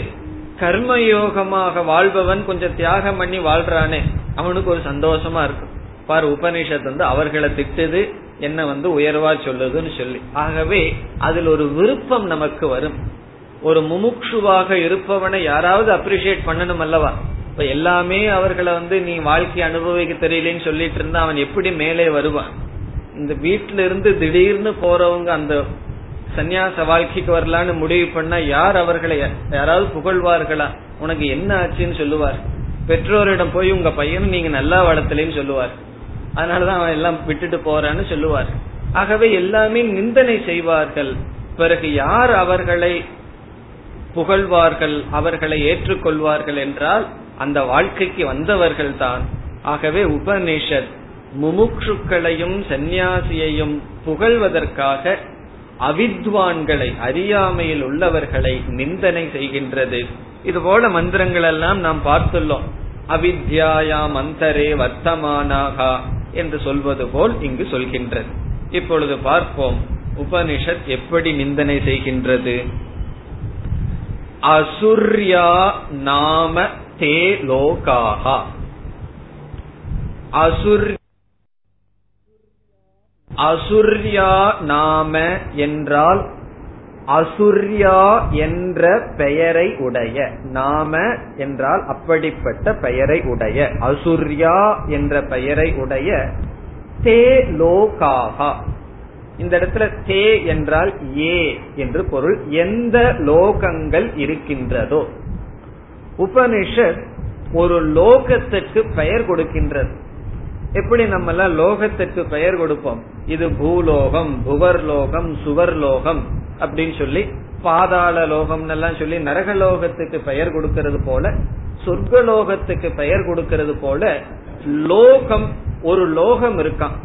கர்மயோகமாக வாழ்பவன் கொஞ்சம் தியாகம் பண்ணி வாழ்றானே அவனுக்கு ஒரு சந்தோஷமா இருக்கும். பாரு, உபனிஷத் அவர்களை திட்டுது, என்ன வந்து உயர்வா சொல்லுதுன்னு சொல்லி. ஆகவே அதில் ஒரு விருப்பம் நமக்கு வரும். ஒரு முமுட்சுவாக இருப்பவனை யாராவது அப்ரிஷியேட் பண்ணணும் அல்லவா? இப்ப எல்லாமே அவர்களை வந்து நீ வாழ்க்கை அனுபவிக்க தெரியலன்னு சொல்லிட்டு இருந்தா அவன் எப்படி மேலே வருவான்? இந்த வீட்டுல இருந்து திடீர்னு போறவங்க அந்த சன்னியாச வாழ்க்கைக்கு வரலான்னு முடிவு பண்ணா யார் அவர்களை யாராவது புகழ்வார்களா? உனக்கு என்ன ஆச்சுன்னு சொல்லுவார். பெற்றோரிடம் போய் உங்க பையன் நீங்க நல்லா வளர்த்தலன்னு சொல்லுவார். அதனாலதான் அவன் எல்லாம் விட்டுட்டு போறான்னு சொல்லுவார். ஆகவே எல்லாமே நிந்தனை செய்வார்கள். பிறகு யார் அவர்களை புகழ்வார்கள், அவர்களை ஏற்றுக்கொள்வார்கள் என்றால் அந்த வாழ்க்கைக்கு வந்தவர்கள் தான். ஆகவே உபநிஷத் முமுட்சுக்களையும் சந்நியாசியையும் புகழ்வதற்காக அவித்வான்களை, அறியாமையில் உள்ளவர்களை நிந்தனை செய்கின்றது. இதுபோல மந்திரங்கள் எல்லாம் நாம் பார்த்துள்ளோம். அவித்யாயாம் அந்தரே வர்த்தமானாகா என்று சொல்வது போல் இங்கு சொல்கின்றது. இப்பொழுது பார்ப்போம் உபனிஷத் எப்படி நிந்தனை செய்கின்றது. அசுர்யா நாம தே லோகாஹா. அசுர்யா நாம என்றால் அசுர்யா என்ற பெயரை உடைய. நாம என்றால் அப்படிப்பட்ட பெயரை உடைய, அசுர்யா என்ற பெயரை உடைய. தே லோகாஹா, இந்த இடத்துல தே என்றால் ஏ என்று பொருள். எந்த லோகங்கள் இருக்கின்றதோ, உபனிஷத் ஒரு லோகத்திற்கு பெயர் கொடுக்கின்றது. எப்படி நம்ம எல்லாம் லோகத்திற்கு பெயர் கொடுப்போம்? இது பூலோகம், புவர்லோகம், சுவர்லோகம் அப்படின்னு சொல்லி, பாதாள லோகம் எல்லாம் சொல்லி நரகலோகத்துக்கு பெயர் கொடுக்கிறது போல, சொர்க்கலோகத்துக்கு பெயர் கொடுக்கிறது போல, லோகம் ஒரு லோகம் இருக்கான்.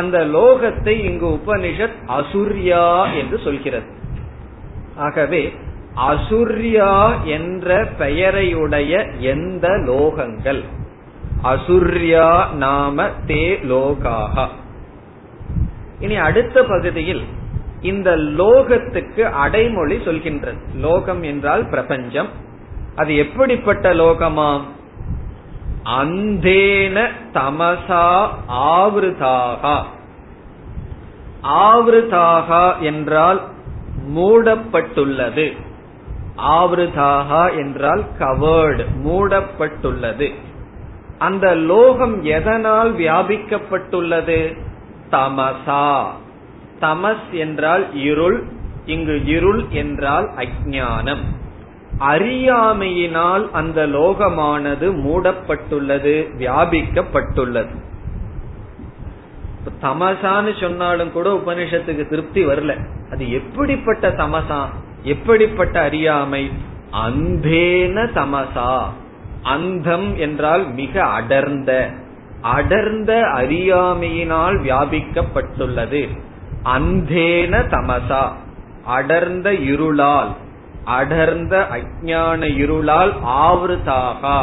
அந்த லோகத்தை இங்கு உபனிஷத் அசுர்யா என்று சொல்கிறது. ஆகவே அசுர்யா என்ற பெயரையுடைய எந்த லோகங்கள், அசுர்யா நாம தே லோகாஹா. இனி அடுத்த பகுதியில் இந்த லோகத்துக்கு அடைமொழி சொல்கின்றது. லோகம் என்றால் பிரபஞ்சம். அது எப்படிப்பட்ட லோகமாம்? அந்தேன தமசா ஆவிருதாகா. ஆவிருதாகா என்றால் மூடப்பட்டுள்ளது. ஆவிருதாகா என்றால் கவர்டு, மூடப்பட்டுள்ளது. அந்த லோகம் எதனால் வியாபிக்கப்பட்டுள்ளது? தமசா. தமஸ் என்றால் இருள். இங்கு இருள் என்றால் அஞ்ஞானம். அறியாமையினால் அந்த லோகமானது மூடப்பட்டுள்ளது, வியாபிக்கப்பட்டுள்ளது. தமசான்னு சொன்னாலும் கூட உபனிஷத்துக்கு திருப்தி வரல. அது எப்படிப்பட்ட தமசா, எப்படிப்பட்ட அறியாமை? அந்தேன தமசா. அந்தம் என்றால் மிக அடர்ந்த, அடர்ந்த அறியாமையினால் வியாபிக்கப்பட்டுள்ளது. அந்தேன தமசா, அடர்ந்த இருளால், அடர்ந்த அஞ்ஞான இருளால் ஆவிருதாகா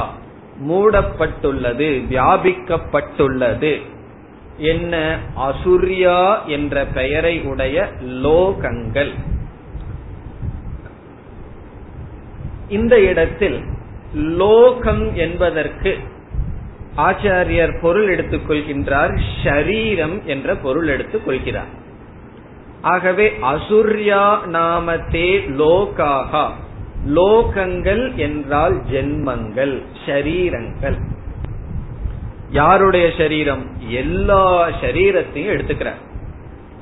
மூடப்பட்டுள்ளது, வியாபிக்கப்பட்டுள்ளது. என்ன? அசுர்யா என்ற பெயரை உடைய லோகங்கள். இந்த இடத்தில் லோகம் என்பதற்கு ஆச்சாரியர் பொருள் எடுத்துக் கொள்கின்றார், ஷரீரம் என்ற பொருள் எடுத்துக் கொள்கிறார். ஆகவே அசுர்யா நாம தே லோகாஹா, லோகங்கள் என்றால் ஜென்மங்கள், ஷரீரங்கள். யாருடைய ஷரீரம்? எல்லா ஷரீரத்தையும் எடுத்துக்கிறார்.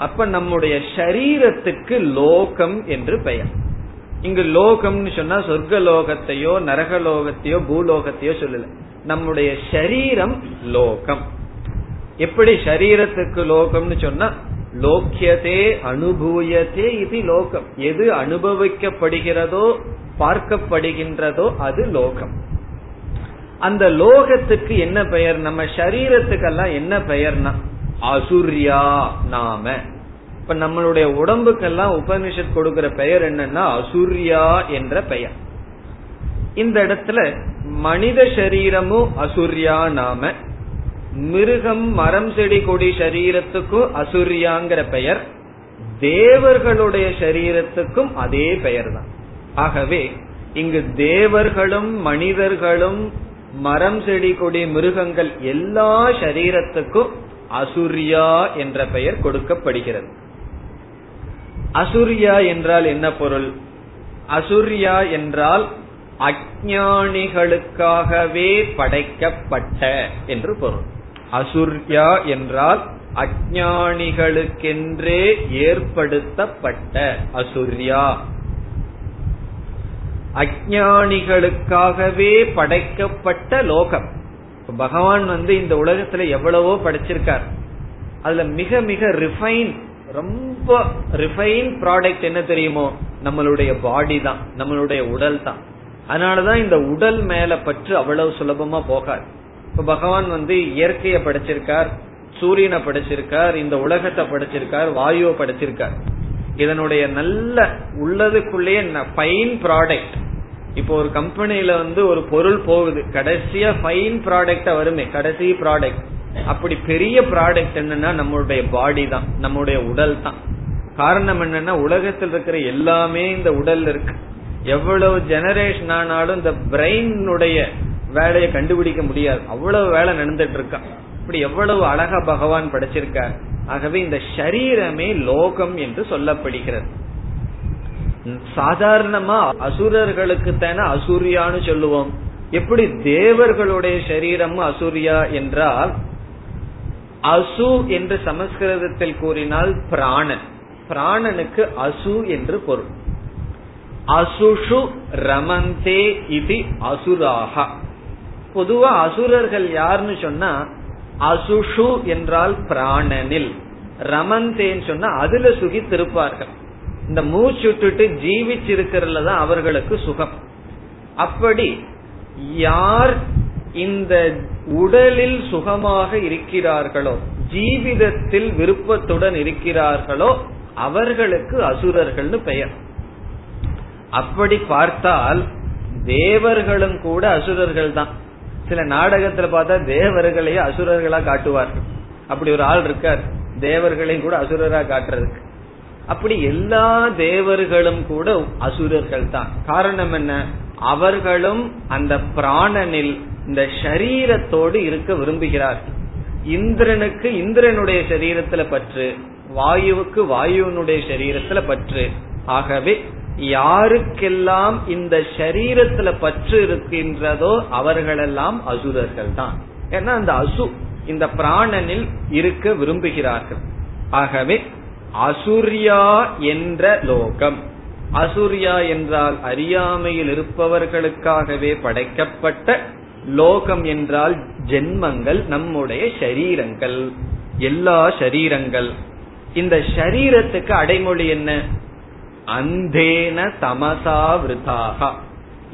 அப்ப நம்முடைய ஷரீரத்துக்கு லோகம் என்று பெயர். இங்கு லோகம்னு சொன்னா சொர்க்கலோகத்தையோ நரகலோகத்தையோ பூலோகத்தையோ சொல்லல, நம்முடைய ஷரீரம் லோகம். எப்படி ஷரீரத்துக்கு லோகம்னு சொன்னா, லோக்கியதே அனுபூயதே இது லோகம். எது அனுபவிக்கப்படுகிறதோ பார்க்கப்படுகின்றதோ அது லோகம். அந்த லோகத்துக்கு என்ன பெயர்? நம்ம ஷரீரத்துக்கெல்லாம் என்ன பெயர்னா அசுர்யா நாம. இப்ப நம்மளுடைய உடம்புக்கெல்லாம் உபனிஷத் கொடுக்கிற பெயர் என்னன்னா அசுர்யா என்ற பெயர். இந்த இடத்துல மனித சரீரமும் அசுர்யா நாம, மிருகம் மரம் செடி கொடி சரீரத்துக்கும் அசுர்யாங்கிற பெயர், தேவர்களுடைய சரீரத்துக்கும் அதே பெயர் தான். ஆகவே இங்கு தேவர்களும் மனிதர்களும் மரம் செடி கொடி மிருகங்கள் எல்லா சரீரத்துக்கும் அசுரியா என்ற பெயர் கொடுக்கப்படுகிறது. அசுரியா என்றால் என்ன பொருள்? அசுரியா என்றால் அஞ்ஞானிகளுக்காகவே படைக்கப்பட்ட என்று பொருள். அசுர்யா என்றால் அஞ்ஞானிகளுக்கென்றே ஏற்படுத்தப்பட்ட. அசுர்யா அஞ்ஞானிகளுக்காகவே படைக்கப்பட்ட லோகம். பகவான் இந்த உலகத்துல எவ்வளவோ படைச்சிருக்கார். அதுல மிக மிக ரிஃபைன், ரொம்ப ரிஃபைன் ப்ராடக்ட் என்ன தெரியுமோ? நம்மளுடைய பாடி தான், நம்மளுடைய உடல் தான். அதனாலதான் இந்த உடல் மேல பற்று அவ்வளவு சுலபமா போகாது. இப்ப பகவான் இயற்கையை படைச்சிருக்கார், சூரியனை படைச்சிருக்கார், இந்த உலகத்தை படைச்சிருக்கார், வாயுவை படைச்சிருக்கார். இதனுடைய நல்ல உள்ளதுக்குள்ளே ஃபைன் ப்ராடக்ட். இப்போ ஒரு கம்பெனியில ஒரு பொருள் போகுது, கடைசியா ஃபைன் ப்ராடக்டா வருமே, கடைசி ப்ராடக்ட். அப்படி பெரிய ப்ராடக்ட் என்னன்னா நம்மளுடைய பாடி தான், நம்மளுடைய உடல் தான். காரணம் என்னன்னா உலகத்தில் இருக்கிற எல்லாமே இந்த உடல் இருக்கு. எவ்வளவு ஜெனரேஷன் ஆனாலும் இந்த பிரெயினுடைய வேலையை கண்டுபிடிக்க முடியாது, அவ்வளவு வேலை நடந்துட்டு இருக்கா. இப்படி எவ்வளவு அழகா பகவான் படைச்சிருக்கார். ஆகவே இந்த சரீரமே லோகம் என்று சொல்லப்படுகிறது. சாதாரணமா அசுரர்களுக்கு தானே அசூரியான்னு சொல்லுவோம். எப்படி தேவர்களுடைய சரீரமும் அசூரியா என்றால், அசு என்று சமஸ்கிருதத்தில் கூறினால் பிராணன், பிராணனுக்கு அசு என்று பொருள். அசுஷு ரமந்தே இது அசுராக. பொதுவா அசுரர்கள் யாருன்னு சொன்னா, அசுஷு என்றால் பிராணனில், ரமந்தேன்னு சொன்னா அதுல சுகி திருப்பார்கள். இந்த மூச்சுட்டு ஜீவிச்சிருக்கிறதுல தான் அவர்களுக்கு சுகம். அப்படி யார் இந்த உடலில் சுகமாக இருக்கிறார்களோ, ஜீவிதத்தில் விருப்பத்துடன் இருக்கிறார்களோ, அவர்களுக்கு அசுரர்கள்னு பெயர். அப்படி பார்த்தால் தேவர்களும் கூட அசுரர்கள் தான். சில நாடகத்துல பார்த்தா தேவர்களையே அசுரர்களா காட்டுவார்கள். அப்படி ஒரு ஆள் இருக்கார், தேவர்களையும் கூட அசுரரா காட்டுறதுக்கு. அப்படி எல்லா தேவர்களும் கூட அசுரர்கள் தான். காரணம் என்ன? அவர்களும் அந்த பிராணனில் இந்த சரீரத்தோடு இருக்க விரும்புகிறார்கள். இந்திரனுக்கு இந்திரனுடைய சரீரத்துல பற்று, வாயுவுக்கு வாயுனுடைய சரீரத்துல பற்று. ஆகவே யாருக்கெல்லாம் இந்த சரீரத்துல பற்று இருக்கின்றதோ அவர்களெல்லாம் அசுரர்கள் தான். ஏன்னா அந்த அசு இந்த பிராணனில் இருக்க விரும்புகிறார்கள். ஆகவே அசுரியா என்ற லோகம், அசுரியா என்றால் அறியாமையில் இருப்பவர்களுக்காகவே படைக்கப்பட்ட லோகம். என்றால் ஜென்மங்கள், நம்முடைய ஷரீரங்கள், எல்லா ஷரீரங்கள். இந்த ஷரீரத்துக்கு அடைமொழி என்ன? அந்தேன தமசா விருதாக.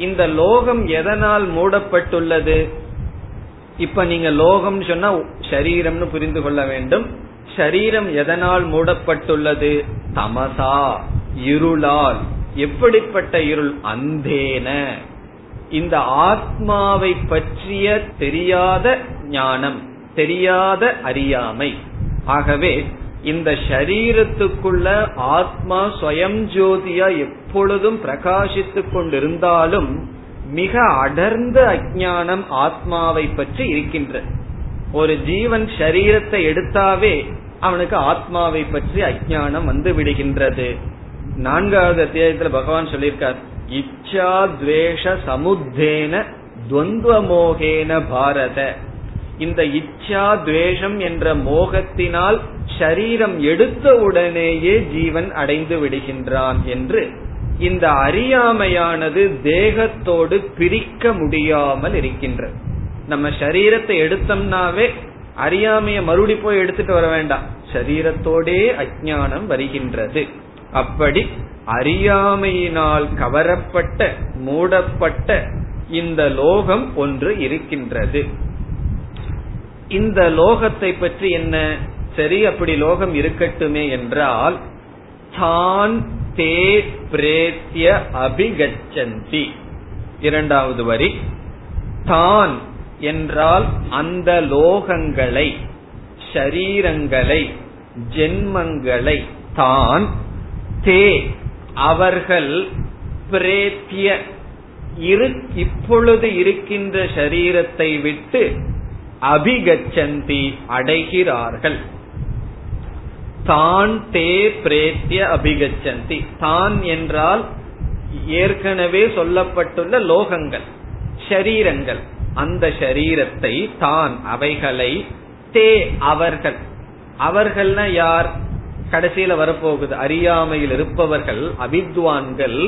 இந்த லோகம் எதனால் மூடப்பட்டுள்ளது? இப்ப நீங்க லோகம் சொன்னா சரீரம்னு புரிந்து கொள்ள வேண்டும். சரீரம் எதனால் மூடப்பட்டுள்ளது? தமசா, இருளால். எப்படிப்பட்ட இருள்? அந்தேன, இந்த ஆத்மாவை பற்றிய தெரியாத ஞானம், தெரியாத அறியாமை. ஆகவே இந்த ஷரீரத்துக்குள்ள ஆத்மா ஸ்வயம் ஜோதியா எப்பொழுதும் பிரகாசித்துக் கொண்டிருந்தாலும் மிக அடர்ந்த அஞ்ஞானம் ஆத்மாவை பற்றி இருக்கின்ற. ஒரு ஜீவன் ஷரீரத்தை எடுத்தாவே அவனுக்கு ஆத்மாவை பற்றி அஞ்ஞானம் வந்து விடுகின்றது. 4வது அத்தியாயத்துல பகவான் சொல்லியிருக்கார், இச்சா துவேஷ சமுத்தேன துவந்த மோகேன பாரத. இந்த இச்சா துவேஷம் என்ற மோகத்தினால் சரீரம் எடுத்த உடனேயே ஜீவன் அடைந்து விடுகின்றான் என்று இந்த அறியாமையானது தேகத்தோடு பிரிக்க முடியாமல் இருக்கின்றது. நம்ம சரீரத்தை எடுத்தோம்னாவே அறியாமைய மறுபடி போய் எடுத்துட்டு வர வேண்டாம், சரீரத்தோடே அஞ்ஞானம் வருகின்றது. அப்படி அறியாமையினால் கவரப்பட்ட மூடப்பட்ட இந்த லோகம் ஒன்று இருக்கின்றது. இந்த லோகத்தை பற்றி என்ன? சரி, அப்படி லோகம் இருக்கட்டுமே என்றால், தான் தே பிரேத்ய அபிகச்சந்தி. 2வது வரி, தான் என்றால் அந்த லோகங்களை, ஷரீரங்களை, ஜென்மங்களை, தான் தே அவர்கள், பிரேத்திய இப்பொழுது இருக்கின்ற ஷரீரத்தை விட்டு அபிகச்சந்தி அடைகிறார்கள். தான் தே பிரேத்ய அபிகச்சந்தி, தான் என்றால் ஏற்கனவே சொல்லப்பட்டுள்ள லோகங்கள், ஷரீரங்கள், அந்த ஷரீரத்தை, தான் அவைகளை, தே அவர்கள், அவர்கள்னா யார், கடைசியில வரப்போகுது, அறியாமையில் இருப்பவர்கள், அவித்வான்கள்,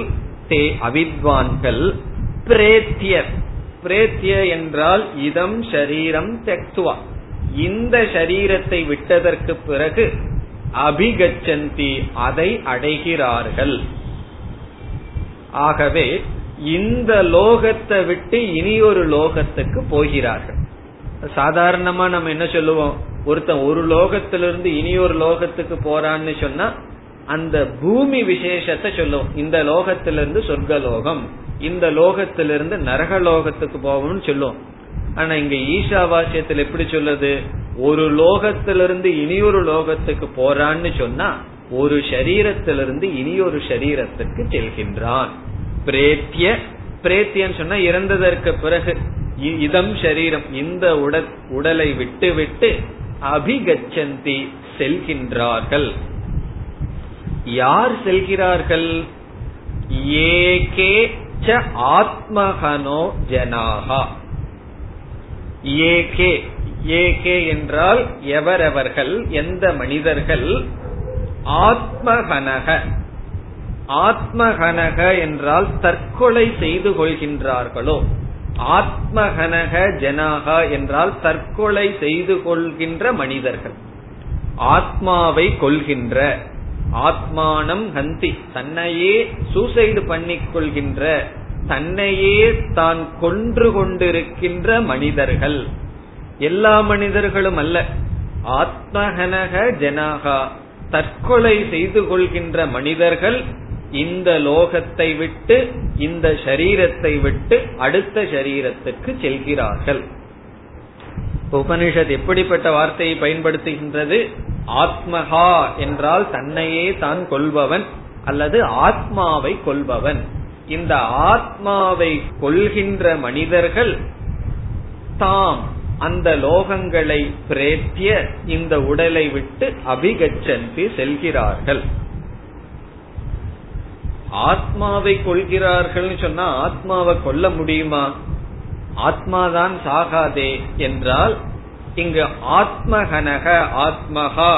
தே அவித்வான்கள், பிரேத்தியர், பிரேத்திய என்றால் இதம் ஷரீரம் தெக்துவா, இந்த ஷரீரத்தை விட்டதற்கு பிறகு அபிகச்சந்தி அதை அடைகிறார்கள். ஆகவே இந்த லோகத்தை விட்டு இனி ஒரு லோகத்துக்கு போகிறார்கள். சாதாரணமா நம்ம என்ன சொல்லுவோம், ஒருத்தன் ஒரு லோகத்திலிருந்து இனி ஒரு லோகத்துக்கு போறான்னு சொன்னா அந்த பூமி விசேஷத்தை சொல்லுவோம், இந்த லோகத்திலிருந்து சொர்க்கலோகம், இந்த லோகத்திலிருந்து நரகலோகத்துக்கு போவோம்னு சொல்லுவோம். ஆனா இங்க ஈசாவாசியத்தில் எப்படி சொல்லுது, ஒரு லோகத்திலிருந்து இனி ஒரு லோகத்துக்கு போறான்னு சொன்னா ஒரு சரீரத்திலிருந்து இனி ஒரு சரீரத்துக்கு செல்கின்றான். பிரேத்திய, பிரேத்தியன்னு சொன்னா இறந்ததற்கு பிறகு, இதம் சரீரம், இந்த உடலை விட்டு விட்டு அபிகச்சந்தி செல்கின்றார்கள். யார் செல்கிறார்கள், ஏகே ச ஆத்மஹனோ ஜனாஹா, ஏகே, ஏகே என்றால் எவரவர்கள், எந்த மனிதர்கள், ஆத்மஹனக, ஆத்மஹனக என்றால் தற்கொலை செய்து கொள்கின்றார்களோ, ஆத்மஹனக ஜனாகா என்றால் தற்கொலை செய்து கொள்கின்ற மனிதர்கள், ஆத்மாவை கொள்கின்ற, ஆத்மானம் ஹந்தி, தன்னையே சூசைடு பண்ணிக் கொள்கின்ற, தன்னையே தான் கொன்று கொண்டிருக்கின்ற மனிதர்கள். எல்லா மனிதர்களும் அல்ல, ஆத்மஹனக ஜனாகா, தற்கொலை செய்து கொள்கின்ற மனிதர்கள் இந்த லோகத்தை விட்டு, இந்த சரீரத்தை விட்டு அடுத்த சரீரத்துக்கு செல்கிறார்கள். உபனிஷத் எப்படிப்பட்ட வார்த்தையை பயன்படுத்துகின்றது, ஆத்மஹா என்றால் தன்னையே தான் கொள்பவன் அல்லது ஆத்மாவை கொள்பவன். இந்த ஆத்மாவை கொள்கின்ற மனிதர்கள் தாம் அந்த லோகங்களை பிரேத்திய, இந்த உடலை விட்டு அபிகச்சந்தி செல்கிறார்கள். ஆத்மாவை கொள்கிறார்கள் சொன்னா ஆத்மாவை கொல்ல முடியுமா, ஆத்மாதான் சாகாதே என்றால் இங்கு ஆத்மகனக, ஆத்மஹா,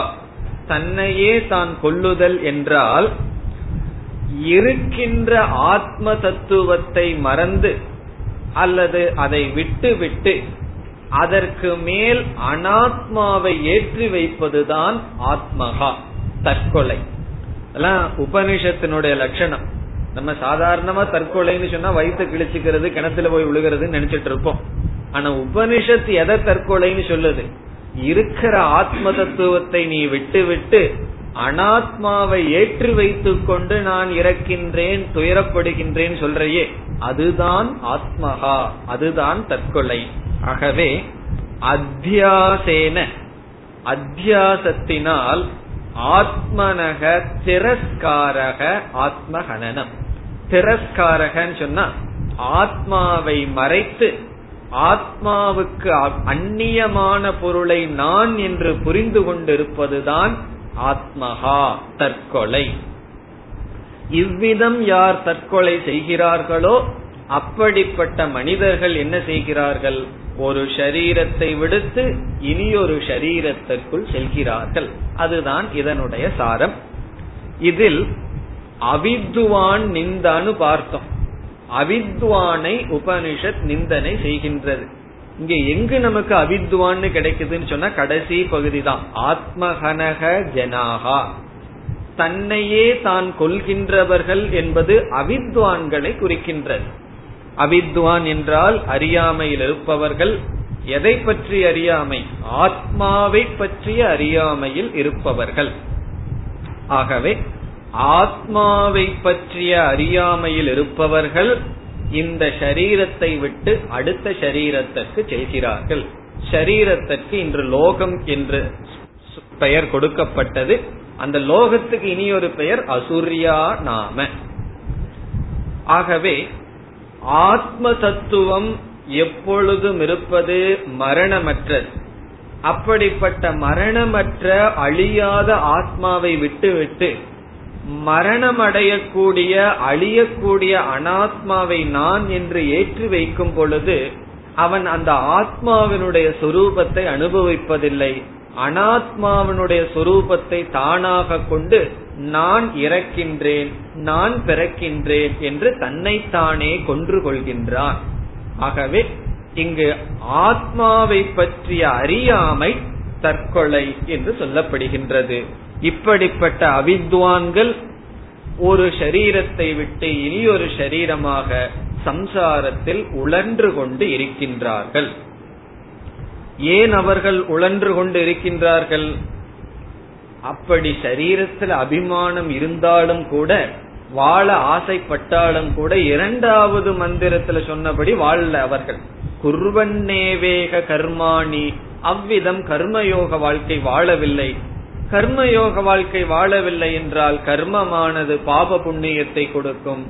தன்னையே தான் கொல்லுதல் என்றால் இருக்கின்ற ஆத்ம தத்துவத்தை மறந்து அல்லது அதை விட்டு விட்டு அதற்கு மேல் அனாத்மாவை ஏற்றி வைப்பதுதான் ஆத்மஹா, தற்கொலை. உபனிஷத்தினுடைய லட்சணம். நம்ம சாதாரணமா தற்கொலைன்னு சொன்னா வயிற்று கிழிச்சுக்கிறது, கிணத்துல போய் விழுகிறதுன்னு நினைச்சிட்டு இருப்போம். ஆனா உபனிஷத்து எதை தற்கொலைன்னு சொல்லுது, இருக்கிற ஆத்ம தத்துவத்தை நீ விட்டு விட்டு அனாத்மாவை ஏற்றி வைத்துக் கொண்டு நான் இறக்கின்றேன், துயரப்படுகின்றேன் சொல்றையே, அதுதான் ஆத்மஹா, அதுதான் தற்கொலை. ஆகவே அத்தியாசேன, அத்தியாசத்தினால் ஆத்மனக திரஸ்காரக ஆத்மஹனனம். திரஸ்காரகன்னு சொன்னா ஆத்மாவை மறைத்து ஆத்மாவுக்கு அந்நியமான பொருளை நான் என்று புரிந்து கொண்டிருப்பதுதான் ஆத்மஹா, தற்கொலை. இவ்விதம் யார் தற்கொலை செய்கிறார்களோ அப்படிப்பட்ட மனிதர்கள் என்ன செய்கிறார்கள், ஒரு ஷரீரத்தை விடுத்து இனியொரு ஷரீரத்திற்குள் செல்கிறார்கள். அதுதான் இதனுடைய சாரம். இதில் அவித்வான் நிந்தான்னு பார்த்தோம். அவித்வானை உபனிஷத் நிந்தனை செய்கின்றது. இங்க எங்கு நமக்கு அவித்வான்னு கிடைக்குதுன்னு சொன்னா கடைசி பகுதி தான், ஆத்மஹனக ஜனாகா, தன்னையே தான் கொள்கின்றவர்கள் என்பது அவித்வான்களை குறிக்கின்றது. அவித்வான் என்றால் அறியாமையில் இருப்பவர்கள். எதை பற்றி அறியாமை, ஆத்மாவை பற்றிய அறியாமையில் இருப்பவர்கள். ஆகவே ஆத்மாவை பற்றிய அறியாமையில் இருப்பவர்கள் இந்த ஷரீரத்தை விட்டு அடுத்த ஷரீரத்திற்கு செல்கிறார்கள். ஷரீரத்திற்கு இன்று லோகம் என்று பெயர் கொடுக்கப்பட்டது. அந்த லோகத்துக்கு இனி ஒரு பெயர் அசூர்யா நாம. ஆகவே ஆத்ம தத்துவம் எப்பொழுதும் இருப்பது மரணமற்றது. அப்படிப்பட்ட மரணமற்ற அழியாத ஆத்மாவை விட்டுவிட்டு மரணமடையக்கூடிய அழியக்கூடிய அனாத்மாவை நான் என்று ஏற்றி வைக்கும் பொழுது அவன் அந்த ஆத்மாவினுடைய சொரூபத்தை அனுபவிப்பதில்லை. அனாத்மாவினுடைய சொரூபத்தை தானாக கொண்டு நான் இறக்கின்றேன், நான் பிறக்கின்றேன் என்று தன்னைத்தானே கொன்று கொள்கின்றான். ஆகவே இங்கு ஆத்மாவை பற்றிய அறியாமை தற்கொலை என்று சொல்லப்படுகின்றது. இப்படிப்பட்ட அவித்வான்கள் ஒரு சரீரத்தை விட்டு இனி ஒரு சரீரமாக சம்சாரத்தில் உழன்று கொண்டு இருக்கின்றார்கள். ஏன் அவர்கள் உழன்று கொண்டு இருக்கின்றார்கள்? அப்படி சரீரத்தில் அபிமானம் இருந்தாலும் கூட, வாழ ஆசைப்பட்டாலும் கூட, இரண்டாவது மந்திரத்துல சொன்னபடி வாழல அவர்கள். குர்வன்னேவேக கர்மாணி, அவ்விதம் கர்மயோக வாழ்க்கை வாழவில்லை. கர்மயோக வாழ்க்கை வாழவில்லை என்றால் கர்மமானது பாப புண்ணியத்தை கொடுக்கும்,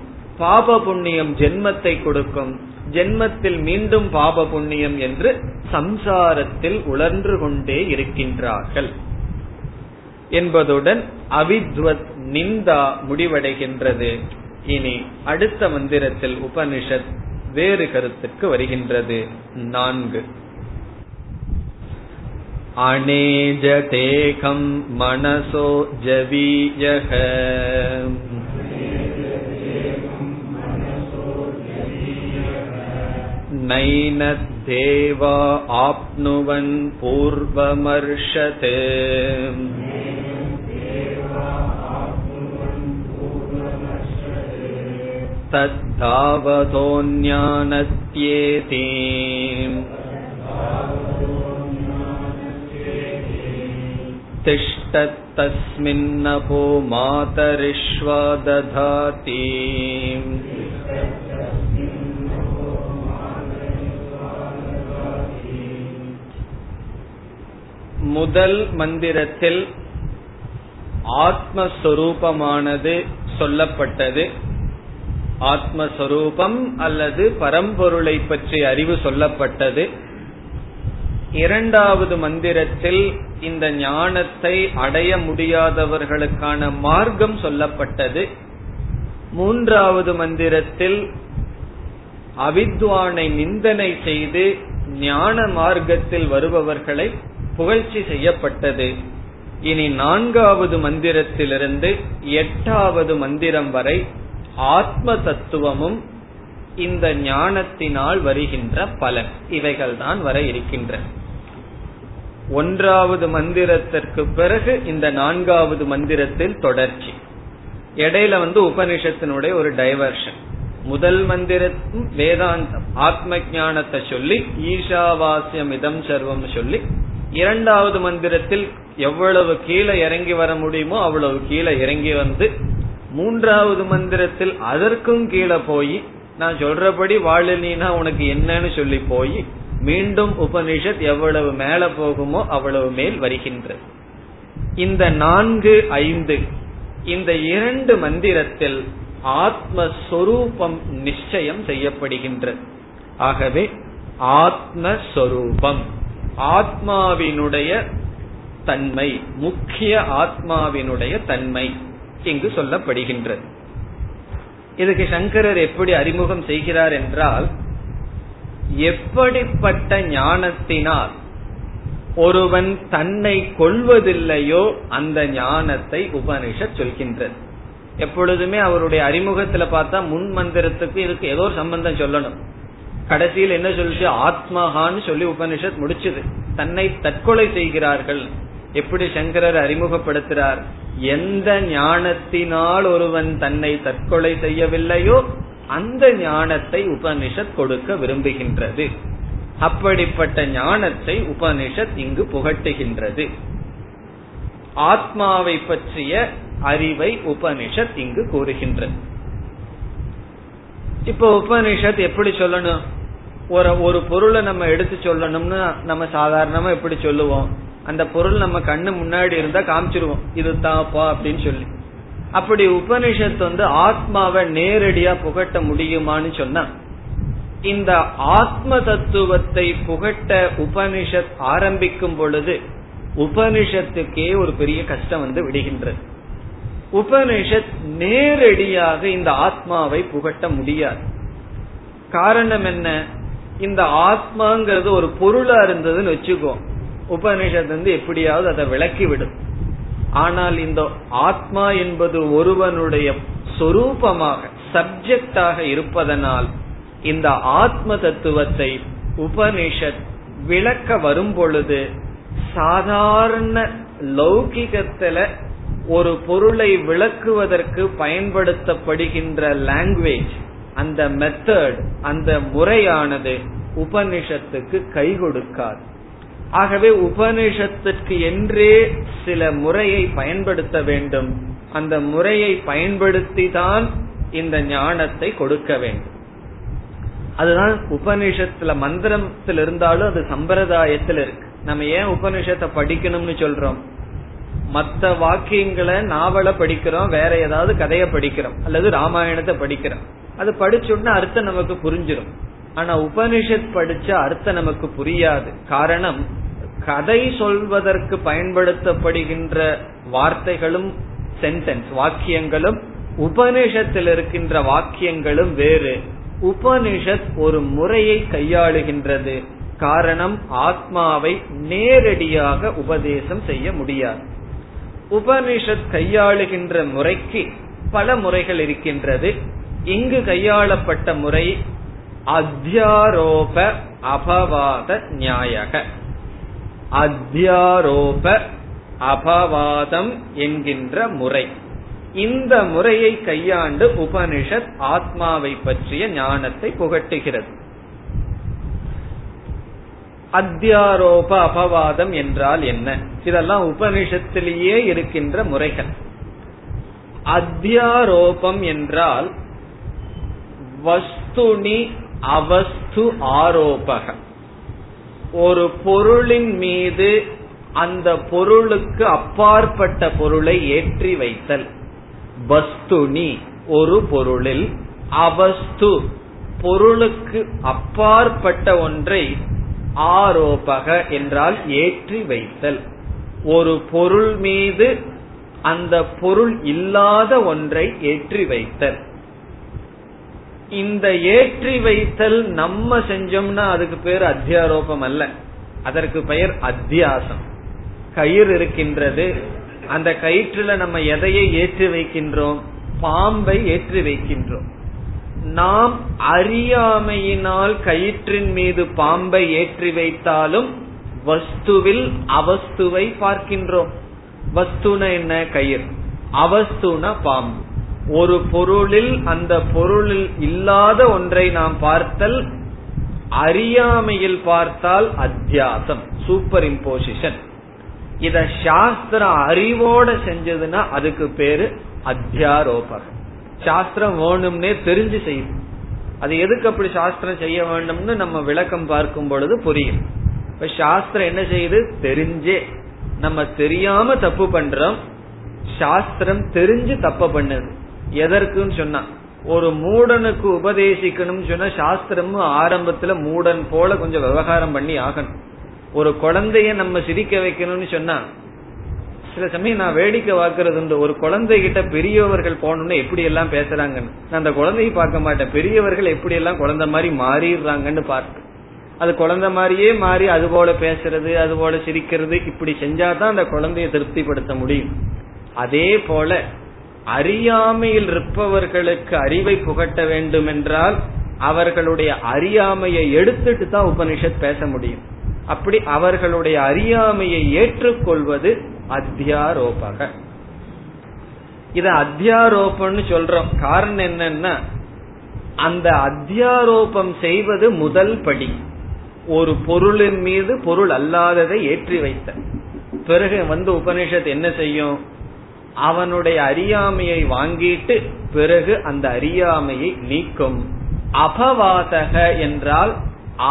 பாப புண்ணியம் ஜென்மத்தை கொடுக்கும், ஜென்மத்தில் மீண்டும் பாப புண்ணியம் என்று சம்சாரத்தில் உழன்று கொண்டே இருக்கின்றார்கள் என்பதுடன் அவித்வத் நிந்தா முடிவடைகின்றது. இனி அடுத்த மந்திரத்தில் உபனிஷத் வேறு கருத்துக்கு வருகின்றது. 4 அனேஜதேகம் மனசோ ஜவீயஹ நைனத்தேவா ஆப்னுவன் பூர்வமர்ஷதே. திஷ்டத்தஸ்மின்னபோ மாதரிஷ்வா ததாதி. முதல் மந்திரத்தில் ஆத்மஸ்வரூபமானது சொல்லப்பட்டது. ஆத்மஸ்வரூபம் அல்லது பரம்பொருளை பற்றி அறிவு சொல்லப்பட்டது. இரண்டாவது மந்திரத்தில் இந்த ஞானத்தை அடைய முடியாதவர்களுக்கான மார்க்கம் சொல்லப்பட்டது. மூன்றாவது மந்திரத்தில் அவித்வானை நிந்தனை செய்து ஞான மார்க்கத்தில் வருபவர்களை புகழ்ச்சி செய்யப்பட்டது. இனி 4வது மந்திரத்திலிருந்து 8வது மந்திரம் வரை ஆத்ம தத்துவமும் இந்த ஞானத்தினால் வருகின்ற பலன் இவைகள் தான் வர இருக்கின்றன. 1வது மந்திரத்திற்கு பிறகு இந்த 4வது மந்திரத்தில் தொடர்ச்சி. இடையில உபனிஷத்தினுடைய ஒரு டைவர்ஷன். முதல் மந்திரத்தும் வேதாந்தம் ஆத்ம ஞானத்தை சொல்லி ஈஷாவாஸ்யம் இதம் சர்வம் சொல்லி, இரண்டாவது மந்திரத்தில் எவ்வளவு கீழே இறங்கி வர முடியுமோ அவ்வளவு கீழே இறங்கி வந்து, மூன்றாவது மந்திரத்தில் அதற்கும் கீழே போய் நான் சொல்றபடி வாழலினா உனக்கு என்னன்னு சொல்லி போய் மீண்டும் உபனிஷத் எவ்வளவு மேல போகுமோ அவ்வளவு மேல் வருகின்ற இந்த 4, 5 இந்த 2 மந்திரத்தில் ஆத்மஸ்வரூபம் நிச்சயம் செய்யப்படுகின்ற. ஆகவே ஆத்மஸ்வரூபம், ஆத்மாவினுடைய தன்மை, முக்கிய ஆத்மாவினுடைய தன்மை இங்கு சொல்லப்படுகின்றது. இதுக்கு சங்கரர் எப்படி அறிமுகம் செய்கிறார் என்றால், எப்படிப்பட்ட ஞானத்தினால் ஒருவன் தன்னை கொள்வதில்லையோ அந்த ஞானத்தை உபனிஷத் சொல்கின்றது. எப்பொழுதுமே அவருடைய அறிமுகத்துல பார்த்தா முன் மந்திரத்துக்கு இதுக்கு ஏதோ ஒரு சம்பந்தம் சொல்லணும். கடைசியில் என்ன சொல்லுச்சு? ஆத்மஹான்னு சொல்லி உபனிஷத் முடிச்சது. தன்னை தற்கொலை செய்கிறார்கள். எப்படி சங்கரர் அறிமுகப்படுத்துறார்? எந்த ஞானத்தினால் ஒருவன் தன்னை தற்கொலை செய்யவில்லையோ அந்த ஞானத்தை உபனிஷத் கொடுக்க விரும்புகின்றது. அப்படிப்பட்ட ஞானத்தை உபனிஷத் இங்கு புகட்டுகின்றது. ஆத்மாவை பற்றிய அறிவை உபனிஷத் இங்கு கூறுகின்றது. இப்ப உபனிஷத் எப்படி சொல்லணும்? ஒரு பொருளை நம்ம எடுத்து சொல்லணும்னு நம்ம சாதாரணமா எப்படி சொல்லுவோம்? அந்த பொருள் நம்ம கண்ணு முன்னாடி இருந்தா காமிச்சிருவோம், இது தாப்பா அப்படின்னு சொல்லி. அப்படி உபனிஷத் ஆத்மாவை நேரடியா புகட்ட முடியுமான்னு சொன்னா இந்த ஆத்ம தத்துவத்தை புகட்ட உபனிஷத் ஆரம்பிக்கும் பொழுது உபனிஷத்துக்கே ஒரு பெரிய கஷ்டம் வந்து விடுகின்றது. உபனிஷத் நேரடியாக இந்த ஆத்மாவை புகட்ட முடியாது. காரணம் என்ன? இந்த ஆத்மாங்கிறது ஒரு பொருளா இருந்ததுன்னு வச்சுக்கோ, உபனிஷத்து வந்து எப்படியாவது அதை விளக்கிவிடும். ஆனால் இந்த ஆத்மா என்பது ஒருவனுடைய சொரூபமாக சப்ஜெக்டாக இருப்பதனால் இந்த ஆத்ம தத்துவத்தை உபனிஷத் விளக்க வரும் பொழுது சாதாரண லௌகிகத்துல ஒரு பொருளை விளக்குவதற்கு பயன்படுத்தப்படுகின்ற லாங்குவேஜ், அந்த மெத்தட், அந்த முறையானது உபனிஷத்துக்கு கை கொடுக்காது. ஆகவே உபனிஷத்துக்கு என்றே சில முறையை பயன்படுத்த வேண்டும். அந்த முறையை பயன்படுத்தி தான் இந்த ஞானத்தை கொடுக்க வேண்டும். அதுதான் உபனிஷத்துல மந்திரத்தில் இருந்தாலும் அது சம்பிரதாயத்தில் இருக்கு. நம்ம ஏன் உபனிஷத்தை படிக்கணும்னு சொல்றோம்? மற்ற வாக்கியங்களை நாவலை படிக்கிறோம், வேற ஏதாவது கதையை படிக்கிறோம், அல்லது ராமாயணத்தை படிக்கிறோம். அது படிச்சோம்னா அர்த்தம் நமக்கு புரிஞ்சிடும். ஆனா உபனிஷத் படிச்ச அர்த்தம் நமக்கு புரியாது. காரணம், கதை சொல்வதற்கு பயன்படுத்தப்படுகின்ற வார்த்தைகளும் சென்டென்ஸ் வாக்கியங்களும் உபனிஷத்தில் இருக்கின்ற வாக்கியங்களும் வேறு. உபனிஷத் ஒரு முறையை கையாளுகின்றது. காரணம், ஆத்மாவை நேரடியாக உபதேசம் செய்ய முடியாது. உபனிஷத் கையாளுகின்ற முறைக்கு பல முறைகள் இருக்கின்றது. இங்கு கையாளப்பட்ட முறை அத்தியாரோப அபவாத நியாயக. அத்தியாரோப அபவாதம் என்கின்ற முறை. இந்த முறையை கையாண்டு உபனிஷத் ஆத்மாவை பற்றிய ஞானத்தை புகட்டுகிறது. அத்தியாரோப அபவாதம் என்றால் என்ன? இதெல்லாம் உபனிஷத்திலேயே இருக்கின்ற முறைகள். அத்தியாரோபம் என்றால் வஸ்துனி அவஸ்து ஆரோபக. ஒரு பொருளின் மீது அந்த பொருளுக்கு அப்பாற்பட்ட பொருளை ஏற்றி வைத்தல். வஸ்துனி ஒரு பொருளில், அவஸ்து பொருளுக்கு அப்பாற்பட்ட ஒன்றை, ஆரோபக என்றால் ஏற்றி வைத்தல். ஒரு பொருள் மீது அந்த பொருள் இல்லாத ஒன்றை ஏற்றி வைத்தல். இந்த ஏற்றி வைத்தல் நம்ம செஞ்சோம்னா அதுக்கு பேர் அத்தியாரோபம் அல்ல, அதற்கு பெயர் அத்தியாசம். கயிறு இருக்கின்றது, அந்த கயிற்றுல நம்ம எதையை ஏற்றி வைக்கின்றோம்? பாம்பை ஏற்றி வைக்கின்றோம். நாம் அறியாமையினால் கயிற்றின் மீது பாம்பை ஏற்றி வைத்தாலும் வஸ்துவில் அவஸ்துவை பார்க்கின்றோம். வஸ்துனா என்ன? கயிறு. அவஸ்துனா பாம்பு. ஒரு பொருளில் அந்த பொருளில் இல்லாத ஒன்றை நாம் பார்த்தல் அறியாமையில் பார்த்தால் அத்தியாசம், சூப்பர் இம்போசிஷன். இத சாஸ்திரம் அறிவோட செஞ்சதுன்னா அதுக்கு பேரு அத்தியாரோபம். சாஸ்திரம் வேணும்னே தெரிஞ்சு செய்யும். அது எதுக்கு அப்படி சாஸ்திரம் செய்ய வேண்டும்னு நம்ம விளக்கம் பார்க்கும் பொழுது புரியும். இப்ப சாஸ்திரம் என்ன செய்யுது? தெரிஞ்சே. நம்ம தெரியாம தப்பு பண்றோம், சாஸ்திரம் தெரிஞ்சு தப்ப பண்ணுது. எதற்குன்னு சொன்னா, ஒரு மூடனுக்கு உபதேசிக்கணும்னு சொன்னா சாஸ்திரமும் ஆரம்பத்துல மூடன் போல கொஞ்சம் விவகாரம் பண்ணி ஆகணும். ஒரு குழந்தைய நம்ம சிரிக்க வைக்கணும்னு சொன்னா சில சமயம் நான் வேடிக்கை பார்க்கறது, ஒரு குழந்தைகிட்ட பெரியவர்கள் போனோம்னு எப்படி எல்லாம் பேசுறாங்கன்னு நான் அந்த குழந்தைய பார்க்க மாட்டேன். பெரியவர்கள் எப்படி எல்லாம் குழந்தை மாதிரி மாறிடுறாங்கன்னு பார்த்து அது குழந்தை மாதிரியே மாறி அது போல பேசுறது, அது போல சிரிக்கிறது, இப்படி செஞ்சாதான் அந்த குழந்தைய திருப்திப்படுத்த முடியும். அதே போல அறியாமையில் இருப்பவர்களுக்கு அறிவை புகட்ட வேண்டும் என்றால் அவர்களுடைய அறியாமையை எடுத்துட்டு தான் உபனிஷத் பேச முடியும். அப்படி அவர்களுடைய அறியாமையை ஏற்றுக்கொள்வது அத்தியாரோபக. இத அத்தியாரோபம்னு சொல்றோம். காரணம் என்னன்னா, அந்த அத்தியாரோபம் செய்வது முதல் படி. ஒரு பொருளின் மீது பொருள் அல்லாததை ஏற்றி வைத்த பிறகு வந்து உபனிஷத் என்ன செய்யும்? அவனுடைய அறியாமையை வாங்கிட்டு பிறகு அந்த அறியாமையை நீக்கும். அபவாதக என்றால்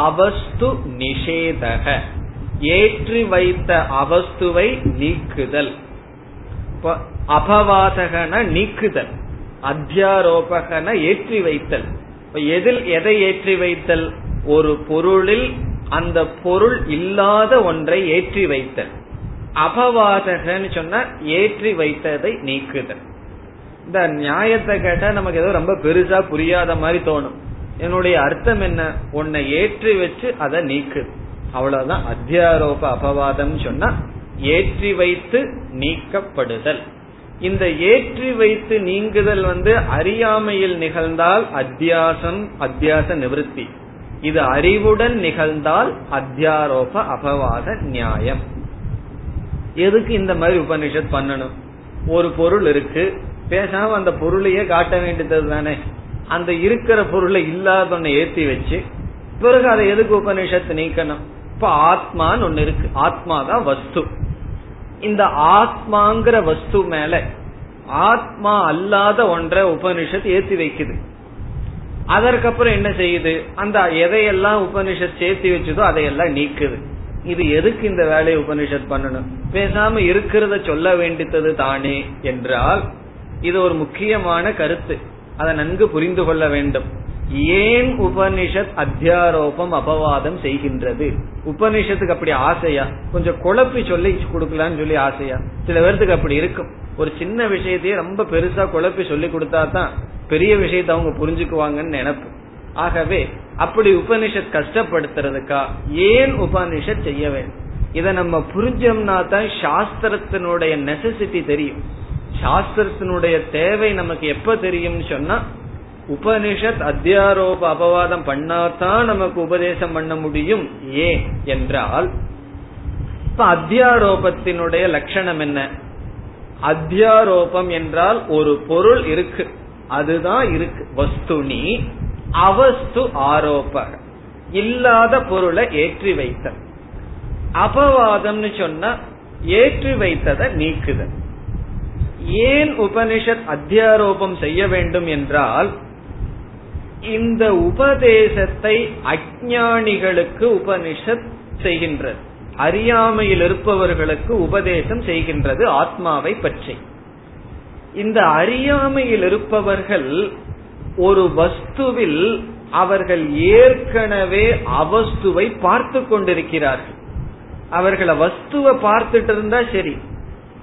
அவஸ்து நிஷேதக, ஏற்றி வைத்த அவஸ்துவை நீக்குதல். அபவாதகன நீக்குதல், அத்தியாரோபகன ஏற்றி வைத்தல். எதில் எதை ஏற்றி வைத்தல்? ஒரு பொருளில் அந்த பொருள் இல்லாத ஒன்றை ஏற்றி வைத்தல். அபவாதகன்னு சொன்னா ஏற்றி வைத்ததை நீக்குதல். இந்த நியாயத்தை கேட்டா நமக்கு ஏதோ ரொம்ப பெருசா புரியாத மாதிரி தோணும். என்னுடைய அர்த்தம் என்ன? உன்னை ஏற்றி வச்சு அதை நீக்கு, அவ்வளவுதான். அத்தியாரோப அபவாதம் சொன்னா ஏற்றி வைத்து நீக்கப்படுதல். இந்த ஏற்றி வைத்து நீங்குதல் அறியாமையில் நிகழ்ந்தால் அத்தியாசம், அத்தியாச நிவர்த்தி. இது அறிவுடன் நிகழ்ந்தால் அத்தியாரோப அபவாத நியாயம். எதுக்கு இந்த மாதிரி உபநிஷத் பண்ணணும்? ஒரு பொருள் இருக்கு, பேசாம அந்த பொருளையே காட்ட வேண்டியது தானே. அந்த இருக்கிற பொருளை இல்லாத ஒன்ன ஏற்றி வச்சு பிறகு அதை எதுக்கு உபநிஷத்து நீக்கணும்? இப்ப ஆத்மான்னு ஒண்ணு இருக்கு, ஆத்மாதான் வஸ்து. இந்த ஆத்மாங்கிற வஸ்து மேல ஆத்மா அல்லாத ஒன்றை உபனிஷத் ஏற்றி வைக்குது. அதற்கப்புறம் என்ன செய்யுது? அந்த எதையெல்லாம் உபனிஷத் சேர்த்தி வச்சதோ அதையெல்லாம் நீக்குது. இது எதுக்கு இந்த வேலையை உபனிஷத் பண்ணணும்? பேசாம இருக்கிறத சொல்ல வேண்டித்தது தானே என்றால் இது ஒரு முக்கியமான கருத்து, அதை நன்கு புரிந்து கொள்ள வேண்டும். ஏன் உபனிஷத் அத்தியாரோபம் அபவாதம் செய்கின்றது? உபனிஷத்துக்கு அப்படி ஆசையா? கொஞ்சம் குழப்பி சொல்லி கொடுக்கலான்னு சொல்லி ஆசையா? சில பேருக்கு அப்படி இருக்கும். ஒரு சின்ன விஷயத்தையே ரொம்ப பெருசா குழப்பி சொல்லி கொடுத்தா தான் பெரிய விஷயத்த அவங்க புரிஞ்சுக்குவாங்கன்னு நினைப்பு. ஆகவே அப்படி உபனிஷத் கஷ்டப்படுத்துறதுக்கா ஏன் உபனிஷத் செய்ய வேண்டும்? இதை நம்ம புரிஞ்சோம்னா தான் சாஸ்திரத்தினுடைய நெசசிட்டி தெரியும். சாஸ்திரத்தினுடைய தேவை நமக்கு எப்ப தெரியும்னு சொன்னா, உபனிஷத் அத்தியாரோப அபவாதம் பண்ணாதான் நமக்கு உபதேசம் பண்ண முடியும். ஏன் என்றால், இப்ப அத்தியாரோபத்தினுடைய லட்சணம் என்ன? அத்தியாரோபம் என்றால் ஒரு பொருள் இருக்கு, அதுதான் இருக்கு, வஸ்துனி அவஸ்து ஆரோப, இல்லாத பொருளை ஏற்றி வைத்தல். அபவாதம்னு சொன்னா ஏற்றி வைத்ததை நீக்குதல். ஏன் உபனிஷத் அத்தியாரோபம் செய்ய வேண்டும் என்றால், இந்த உபதேசத்தை அஞ்ஞானிகளுக்கு உபனிஷத் செய்கின்றது, அறியாமையில் இருப்பவர்களுக்கு உபதேசம் செய்கின்றது ஆத்மாவை பற்றி. இந்த அறியாமையில் இருப்பவர்கள் ஒரு வஸ்துவில் அவர்கள் ஏற்கனவே அவஸ்துவை பார்த்து கொண்டிருக்கிறார்கள். அவர்களை வஸ்துவை பார்த்துட்டு இருந்தா சரி,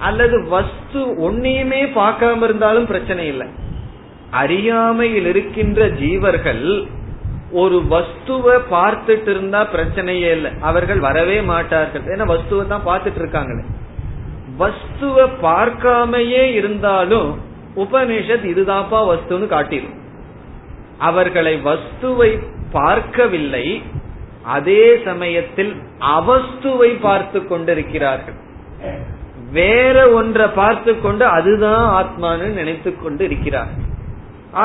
அல்லது வஸ்து ஒன்னையுமே பார்க்காம இருந்தாலும் பிரச்சனை இல்லை. அறியாமையில் இருக்கின்ற ஜீவர்கள் ஒரு வஸ்துவை பார்த்துட்டு இருந்தா பிரச்சனையே இல்லை, அவர்கள் வரவே மாட்டார்கள். ஏன்னா வஸ்துவை தான் பார்த்துட்டு இருக்காங்களே. வஸ்துவை பார்க்காமையே இருந்தாலும் உபனிஷத் இதுதான்ப்பா வஸ்துன்னு காட்டிடும். அவர்களை வஸ்துவை பார்க்கவில்லை, அதே சமயத்தில் அவஸ்துவை பார்த்து கொண்டிருக்கிறார்கள். வேற ஒன்றை பார்த்து கொண்டு அதுதான் ஆத்மான்னு நினைத்து கொண்டு இருக்கிறார்.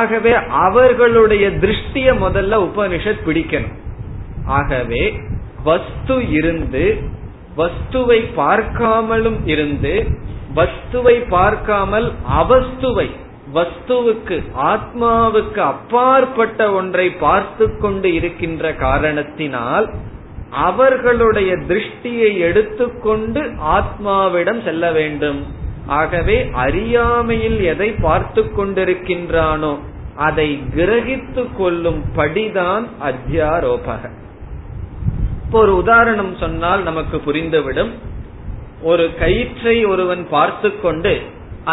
ஆகவே அவர்களுடைய திருஷ்டிய முதல்ல உபனிஷத் பிடிக்கணும். ஆகவே வஸ்து இருந்து வஸ்துவை பார்க்காமலும் இருந்து வஸ்துவை பார்க்காமல் அவஸ்துவை, வஸ்துவுக்கு ஆத்மாவுக்கு அப்பாற்பட்ட ஒன்றை பார்த்து கொண்டு இருக்கின்ற காரணத்தினால் அவர்களுடைய திருஷ்டியை எடுத்துக்கொண்டு ஆத்மாவிடம் செல்ல வேண்டும். ஆகவே அறியாமையில் எதை பார்த்து கொண்டிருக்கின்றானோ அதை கிரகித்து கொள்ளும் படிதான் அத்தியாரோபக. இப்போ ஒரு உதாரணம் சொன்னால் நமக்கு புரிந்துவிடும். ஒரு கயிற்றை ஒருவன் பார்த்து கொண்டு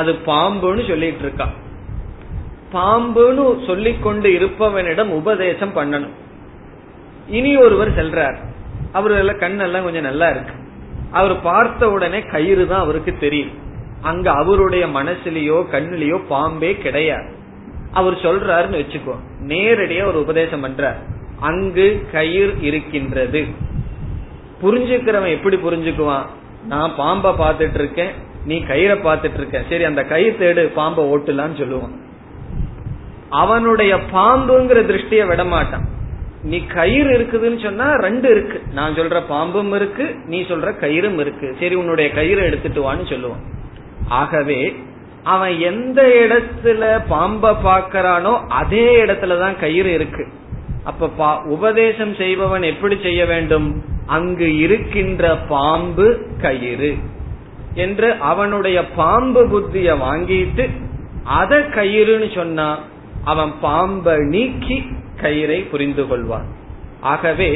அது பாம்புன்னு சொல்லிட்டு இருக்கான். பாம்புன்னு சொல்லிக்கொண்டு இருப்பவனிடம் உபதேசம் பண்ணணும். இனி ஒருவர் செல்றார், அவரு கண்ணெல்லாம் கொஞ்சம் நல்லா இருக்கு, அவர் பார்த்த உடனே கயிறு தான் அவருக்கு தெரியும். அங்க அவருடைய மனசுலயோ கண்ணிலயோ பாம்பே கிடையாது. அவர் சொல்றாருன்னு வச்சுக்கோ, நேரடியா ஒரு உபதேசம் பண்றார், அங்கு கயிறு இருக்கின்றது. புரிஞ்சுக்கிறவன் எப்படி புரிஞ்சுக்குவான்? நான் பாம்ப பாத்துட்டு இருக்கேன், நீ கயிறை பாத்துட்டு இருக்க, சரி அந்த கயிறு தேடு, பாம்ப ஓட்டலான்னு சொல்லுவான். அவனுடைய பாம்புங்கிற திருஷ்டிய விடமாட்டான். நீ கயிறு இருக்குதுன்னு சொன்னா ரெண்டு இருக்கு, நான் சொல்ற பாம்பும் இருக்கு, நீ சொல்ற கயிறும் இருக்கு, சரி உன்னுடைய கயிறு எடுத்துட்டு வான்னு சொல்லுவான். ஆகவே அவன் எந்த இடத்துல பாம்ப பாக்கிறானோ அதே இடத்துலதான் கயிறு இருக்கு. அப்ப உபதேசம் செய்பவன் எப்படி செய்ய வேண்டும்? அங்கு இருக்கின்ற பாம்பு கயிறு என்று அவனுடைய பாம்பு புத்திய வாங்கிட்டு அத கயிறுன்னு சொன்னா அவன் பாம்பை நீக்கி கயிறை புரிந்து கொள்வார். ஆகவே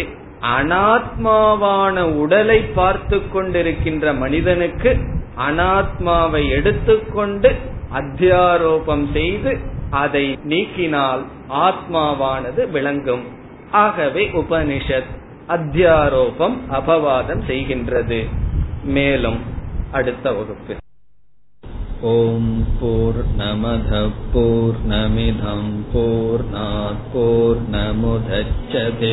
அனாத்மாவான உடலை பார்த்து கொண்டிருக்கின்ற மனிதனுக்கு அனாத்மாவை எடுத்துக்கொண்டு அத்தியாரோபம் செய்து அதை நீக்கினால் ஆத்மாவானது விளங்கும். ஆகவே உபனிஷத் அத்தியாரோபம் அபவாதம் செய்கின்றது. மேலும் அடுத்த வகுப்பு. ஓம் பூர்ணமத பூர்ணமிதம் பூர்ணாத் பூர்ணமுதச்யதே